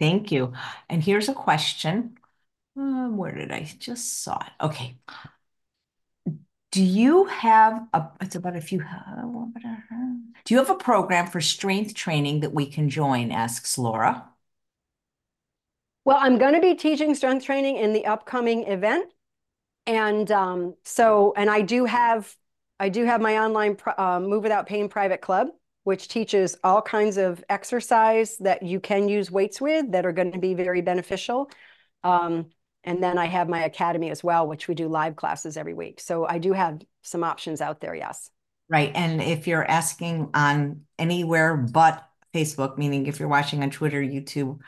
Thank you. And here's a question. Where did I just saw it? Okay. Do you have a program for strength training that we can join, asks Laura. Well, I'm going to be teaching strength training in the upcoming event. And I do have my online Move Without Pain private club, which teaches all kinds of exercise that you can use weights with that are going to be very beneficial. And then I have my academy as well, which we do live classes every week. So I do have some options out there, yes. Right, and if you're asking on anywhere but Facebook, meaning if you're watching on Twitter, YouTube,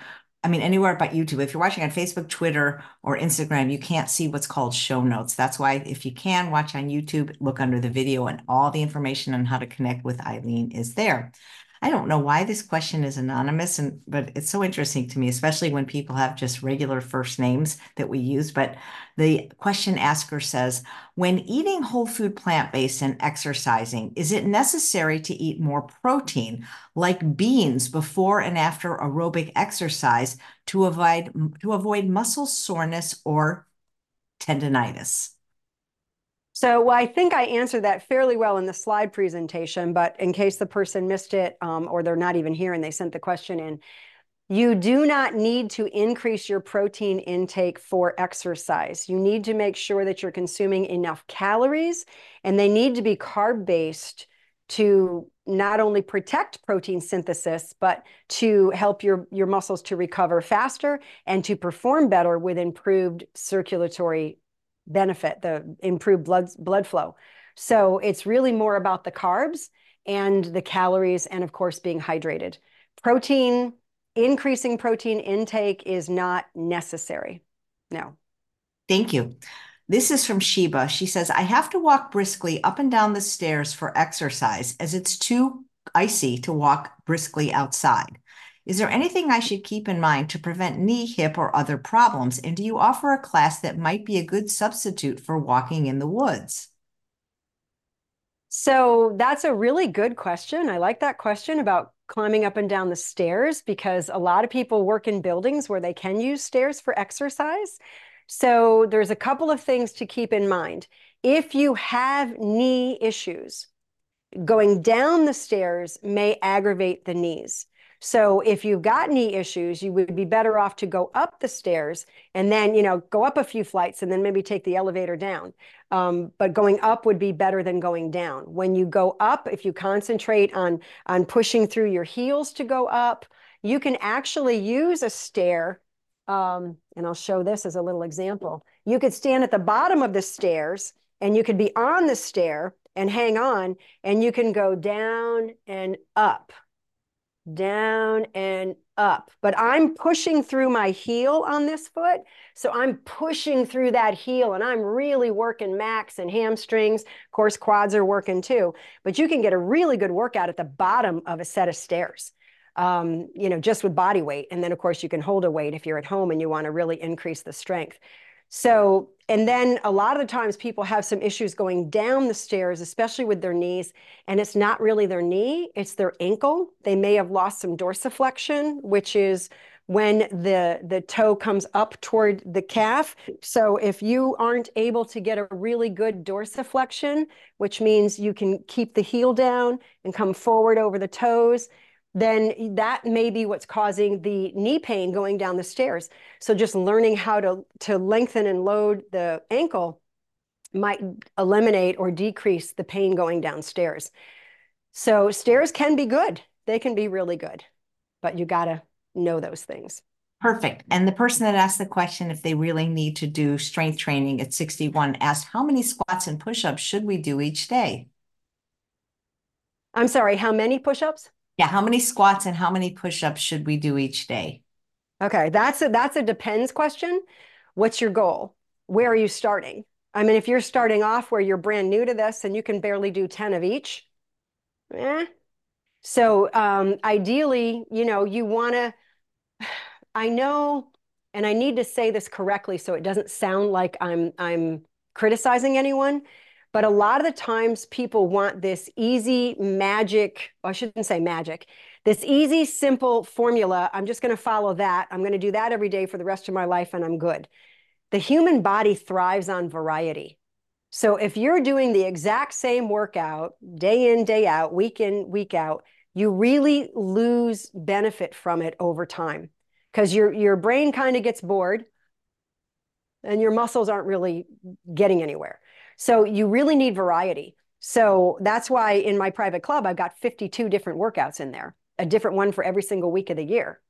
I mean anywhere but YouTube, if you're watching on Facebook, Twitter, or Instagram, you can't see what's called show notes. That's why if you can watch on YouTube, look under the video, and all the information on how to connect with Eileen is there. I don't know why this question is anonymous, but it's so interesting to me, especially when people have just regular first names that we use. But the question asker says, when eating whole food plant-based and exercising, is it necessary to eat more protein like beans before and after aerobic exercise to avoid muscle soreness or tendinitis? So, well, I think I answered that fairly well in the slide presentation, but in case the person missed it, or they're not even here and they sent the question in, you do not need to increase your protein intake for exercise. You need to make sure that you're consuming enough calories, and they need to be carb-based to not only protect protein synthesis, but to help your muscles to recover faster and to perform better with improved circulatory benefit, the improved blood flow. So it's really more about the carbs and the calories, and of course being hydrated. Protein, increasing protein intake is not necessary. No. Thank you. This is from Sheba. She says, I have to walk briskly up and down the stairs for exercise as it's too icy to walk briskly outside. Is there anything I should keep in mind to prevent knee, hip, or other problems? And do you offer a class that might be a good substitute for walking in the woods? So that's a really good question. I like that question about climbing up and down the stairs, because a lot of people work in buildings where they can use stairs for exercise. So there's a couple of things to keep in mind. If you have knee issues, going down the stairs may aggravate the knees. So if you've got knee issues, you would be better off to go up the stairs and then, you know, go up a few flights and then maybe take the elevator down. But going up would be better than going down. When you go up, if you concentrate on pushing through your heels to go up, you can actually use a stair. And I'll show this as a little example. You could stand at the bottom of the stairs and you could be on the stair and hang on, and you can go down and up, down and up. But I'm pushing through my heel on this foot. So I'm pushing through that heel and I'm really working max and hamstrings. Of course, quads are working too, but you can get a really good workout at the bottom of a set of stairs, you know, just with body weight. And then of course you can hold a weight if you're at home and you want to really increase the strength. So, and then a lot of the times people have some issues going down the stairs, especially with their knees, and it's not really their knee, it's their ankle. They may have lost some dorsiflexion, which is when the toe comes up toward the calf. So if you aren't able to get a really good dorsiflexion, which means you can keep the heel down and come forward over the toes, then that may be what's causing the knee pain going down the stairs. So just learning how to lengthen and load the ankle might eliminate or decrease the pain going downstairs. So stairs can be good. They can be really good, but you got to know those things. Perfect. And the person that asked the question, if they really need to do strength training at 61, asked, how many squats and push-ups should we do each day? I'm sorry, how many push-ups? Yeah, how many squats and how many push-ups should we do each day? Okay, that's a depends question. What's your goal? Where are you starting? I mean, if you're starting off where you're brand new to this and you can barely do 10 of each, So ideally, you know, you want to, I know, and I need to say this correctly so it doesn't sound like I'm criticizing anyone, but a lot of the times people want this easy magic, I shouldn't say magic, this easy, simple formula. I'm just going to follow that. I'm going to do that every day for the rest of my life and I'm good. The human body thrives on variety. So if you're doing the exact same workout day in, day out, week in, week out, you really lose benefit from it over time because your brain kind of gets bored and your muscles aren't really getting anywhere. So you really need variety. So that's why in my private club, I've got 52 different workouts in there, a different one for every single week of the year.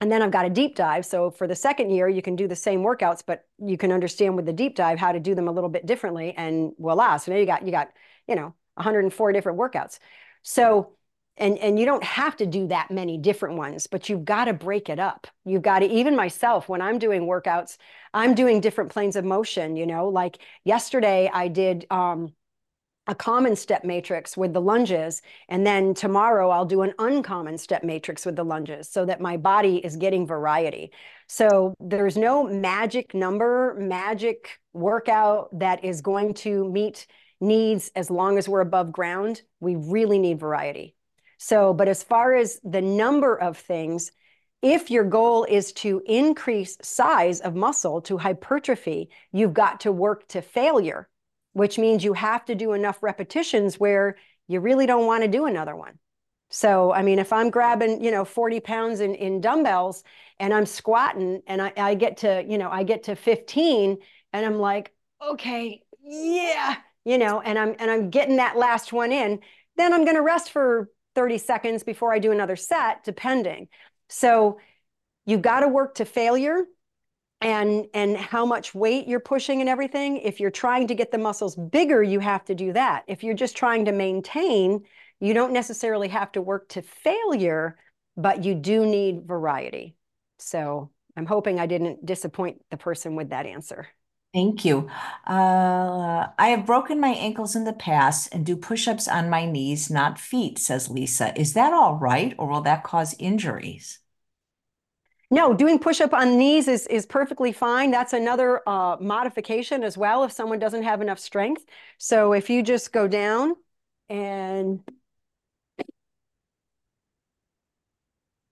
And then I've got a deep dive. So for the second year, you can do the same workouts, but you can understand with the deep dive how to do them a little bit differently, and voila. So now you got, you know, 104 different workouts. So, and you don't have to do that many different ones, but you've got to break it up. You've got to, even myself, when I'm doing workouts, I'm doing different planes of motion, you know, like yesterday I did a common step matrix with the lunges, and then tomorrow I'll do an uncommon step matrix with the lunges so that my body is getting variety. So there's no magic number, magic workout that is going to meet needs as long as we're above ground. We really need variety. So, but as far as the number of things, if your goal is to increase size of muscle to hypertrophy, you've got to work to failure, which means you have to do enough repetitions where you really don't want to do another one. So, I mean, if I'm grabbing, 40 pounds in dumbbells and I'm squatting and I get to, I get to 15 and I'm like, okay, yeah, and I'm getting that last one in, then I'm going to rest for 30 seconds before I do another set, depending. So you got to work to failure. And how much weight you're pushing and everything. If you're trying to get the muscles bigger, you have to do that. If you're just trying to maintain, you don't necessarily have to work to failure, but you do need variety. So I'm hoping I didn't disappoint the person with that answer. Thank you. I have broken my ankles in the past and do push-ups on my knees, not feet, says Lisa. Is that all right, or will that cause injuries? No, doing push-up on knees is perfectly fine. That's another modification as well if someone doesn't have enough strength. So if you just go down and...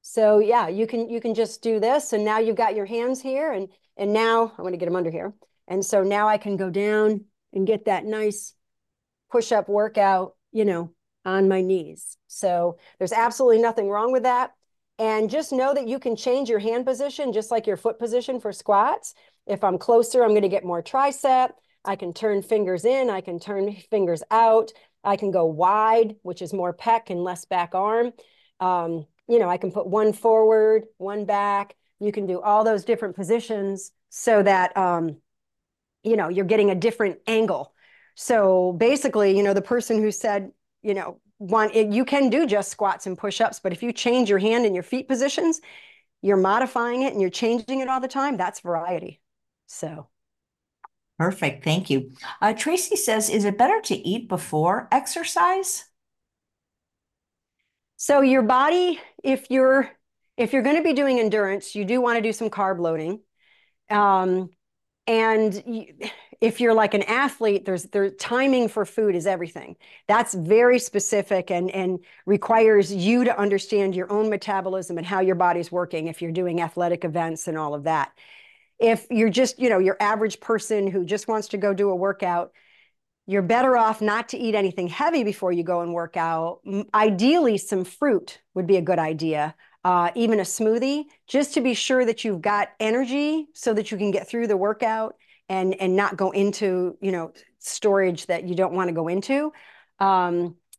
So yeah, you can just do this. And now you've got your hands here. And now I want to get them under here. And so now I can go down and get that nice push-up workout, on my knees. So there's absolutely nothing wrong with that. And just know that you can change your hand position, just like your foot position for squats. If I'm closer, I'm going to get more tricep. I can turn fingers in. I can turn fingers out. I can go wide, which is more pec and less back arm. I can put one forward, one back. You can do all those different positions so that, you're getting a different angle. So basically, the person who said, you can do just squats and push-ups, but if you change your hand and your feet positions, you're modifying it and you're changing it all the time. That's variety. So. Perfect. Thank you. Tracy says, is it better to eat before exercise? So your body, if you're going to be doing endurance, you do want to do some carb loading. If you're like an athlete, there's timing for food is everything. That's very specific and requires you to understand your own metabolism and how your body's working if you're doing athletic events and all of that. If you're just, your average person who just wants to go do a workout, you're better off not to eat anything heavy before you go and work out. Ideally, some fruit would be a good idea. Even a smoothie, just to be sure that you've got energy so that you can get through the workout and not go into, storage that you don't want to go into.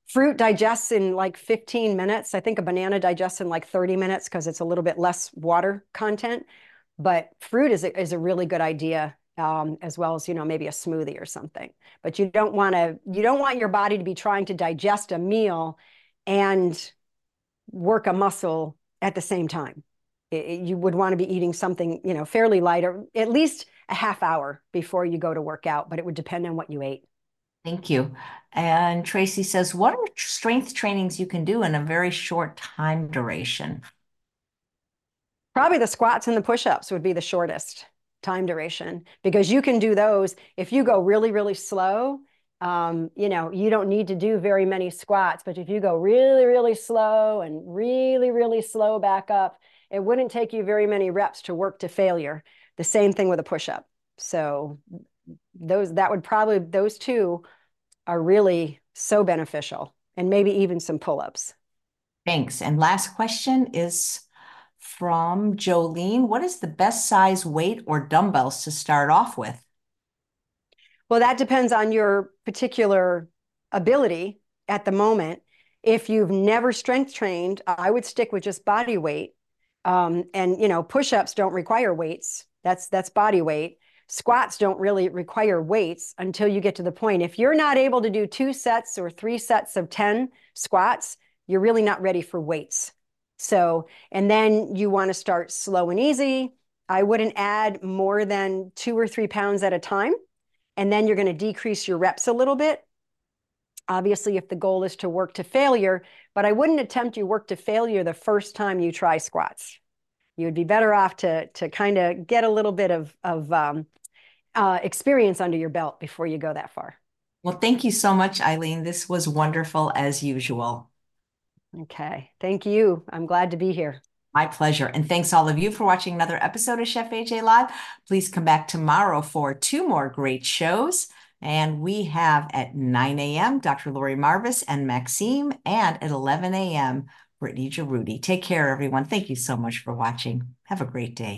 Fruit digests in like 15 minutes. I think a banana digests in like 30 minutes because it's a little bit less water content, but fruit is a really good idea, as well as, maybe a smoothie or something. But you don't want your body to be trying to digest a meal and work a muscle at the same time. You would want to be eating something, fairly light, or at least a half hour before you go to work out, but it would depend on what you ate. Thank you. And Tracy says, what are strength trainings you can do in a very short time duration? Probably the squats and the push-ups would be the shortest time duration, because you can do those. If you go really, really slow, you don't need to do very many squats, but if you go really, really slow and really, really slow back up, it wouldn't take you very many reps to work to failure. The same thing with a push-up. So those two are really so beneficial, and maybe even some pull-ups. Thanks. And last question is from Jolene. What is the best size weight or dumbbells to start off with? Well, that depends on your particular ability at the moment. If you've never strength trained, I would stick with just body weight. Push-ups don't require weights. That's body weight. Squats don't really require weights until you get to the point. If you're not able to do 2 sets or 3 sets of 10 squats, you're really not ready for weights. So, and then you want to start slow and easy. I wouldn't add more than 2 or 3 pounds at a time. And then you're going to decrease your reps a little bit. obviously if the goal is to work to failure, but I wouldn't attempt your work to failure the first time you try squats. You'd be better off to kind of get a little bit of experience under your belt before you go that far. Well, thank you so much, Eileen. This was wonderful as usual. Okay, thank you. I'm glad to be here. My pleasure. And thanks all of you for watching another episode of Chef AJ Live. Please come back tomorrow for 2 more great shows. And we have at 9 a.m. Dr. Lori Marvis and Maxime, and at 11 a.m. Brittany Jaroudi. Take care, everyone. Thank you so much for watching. Have a great day.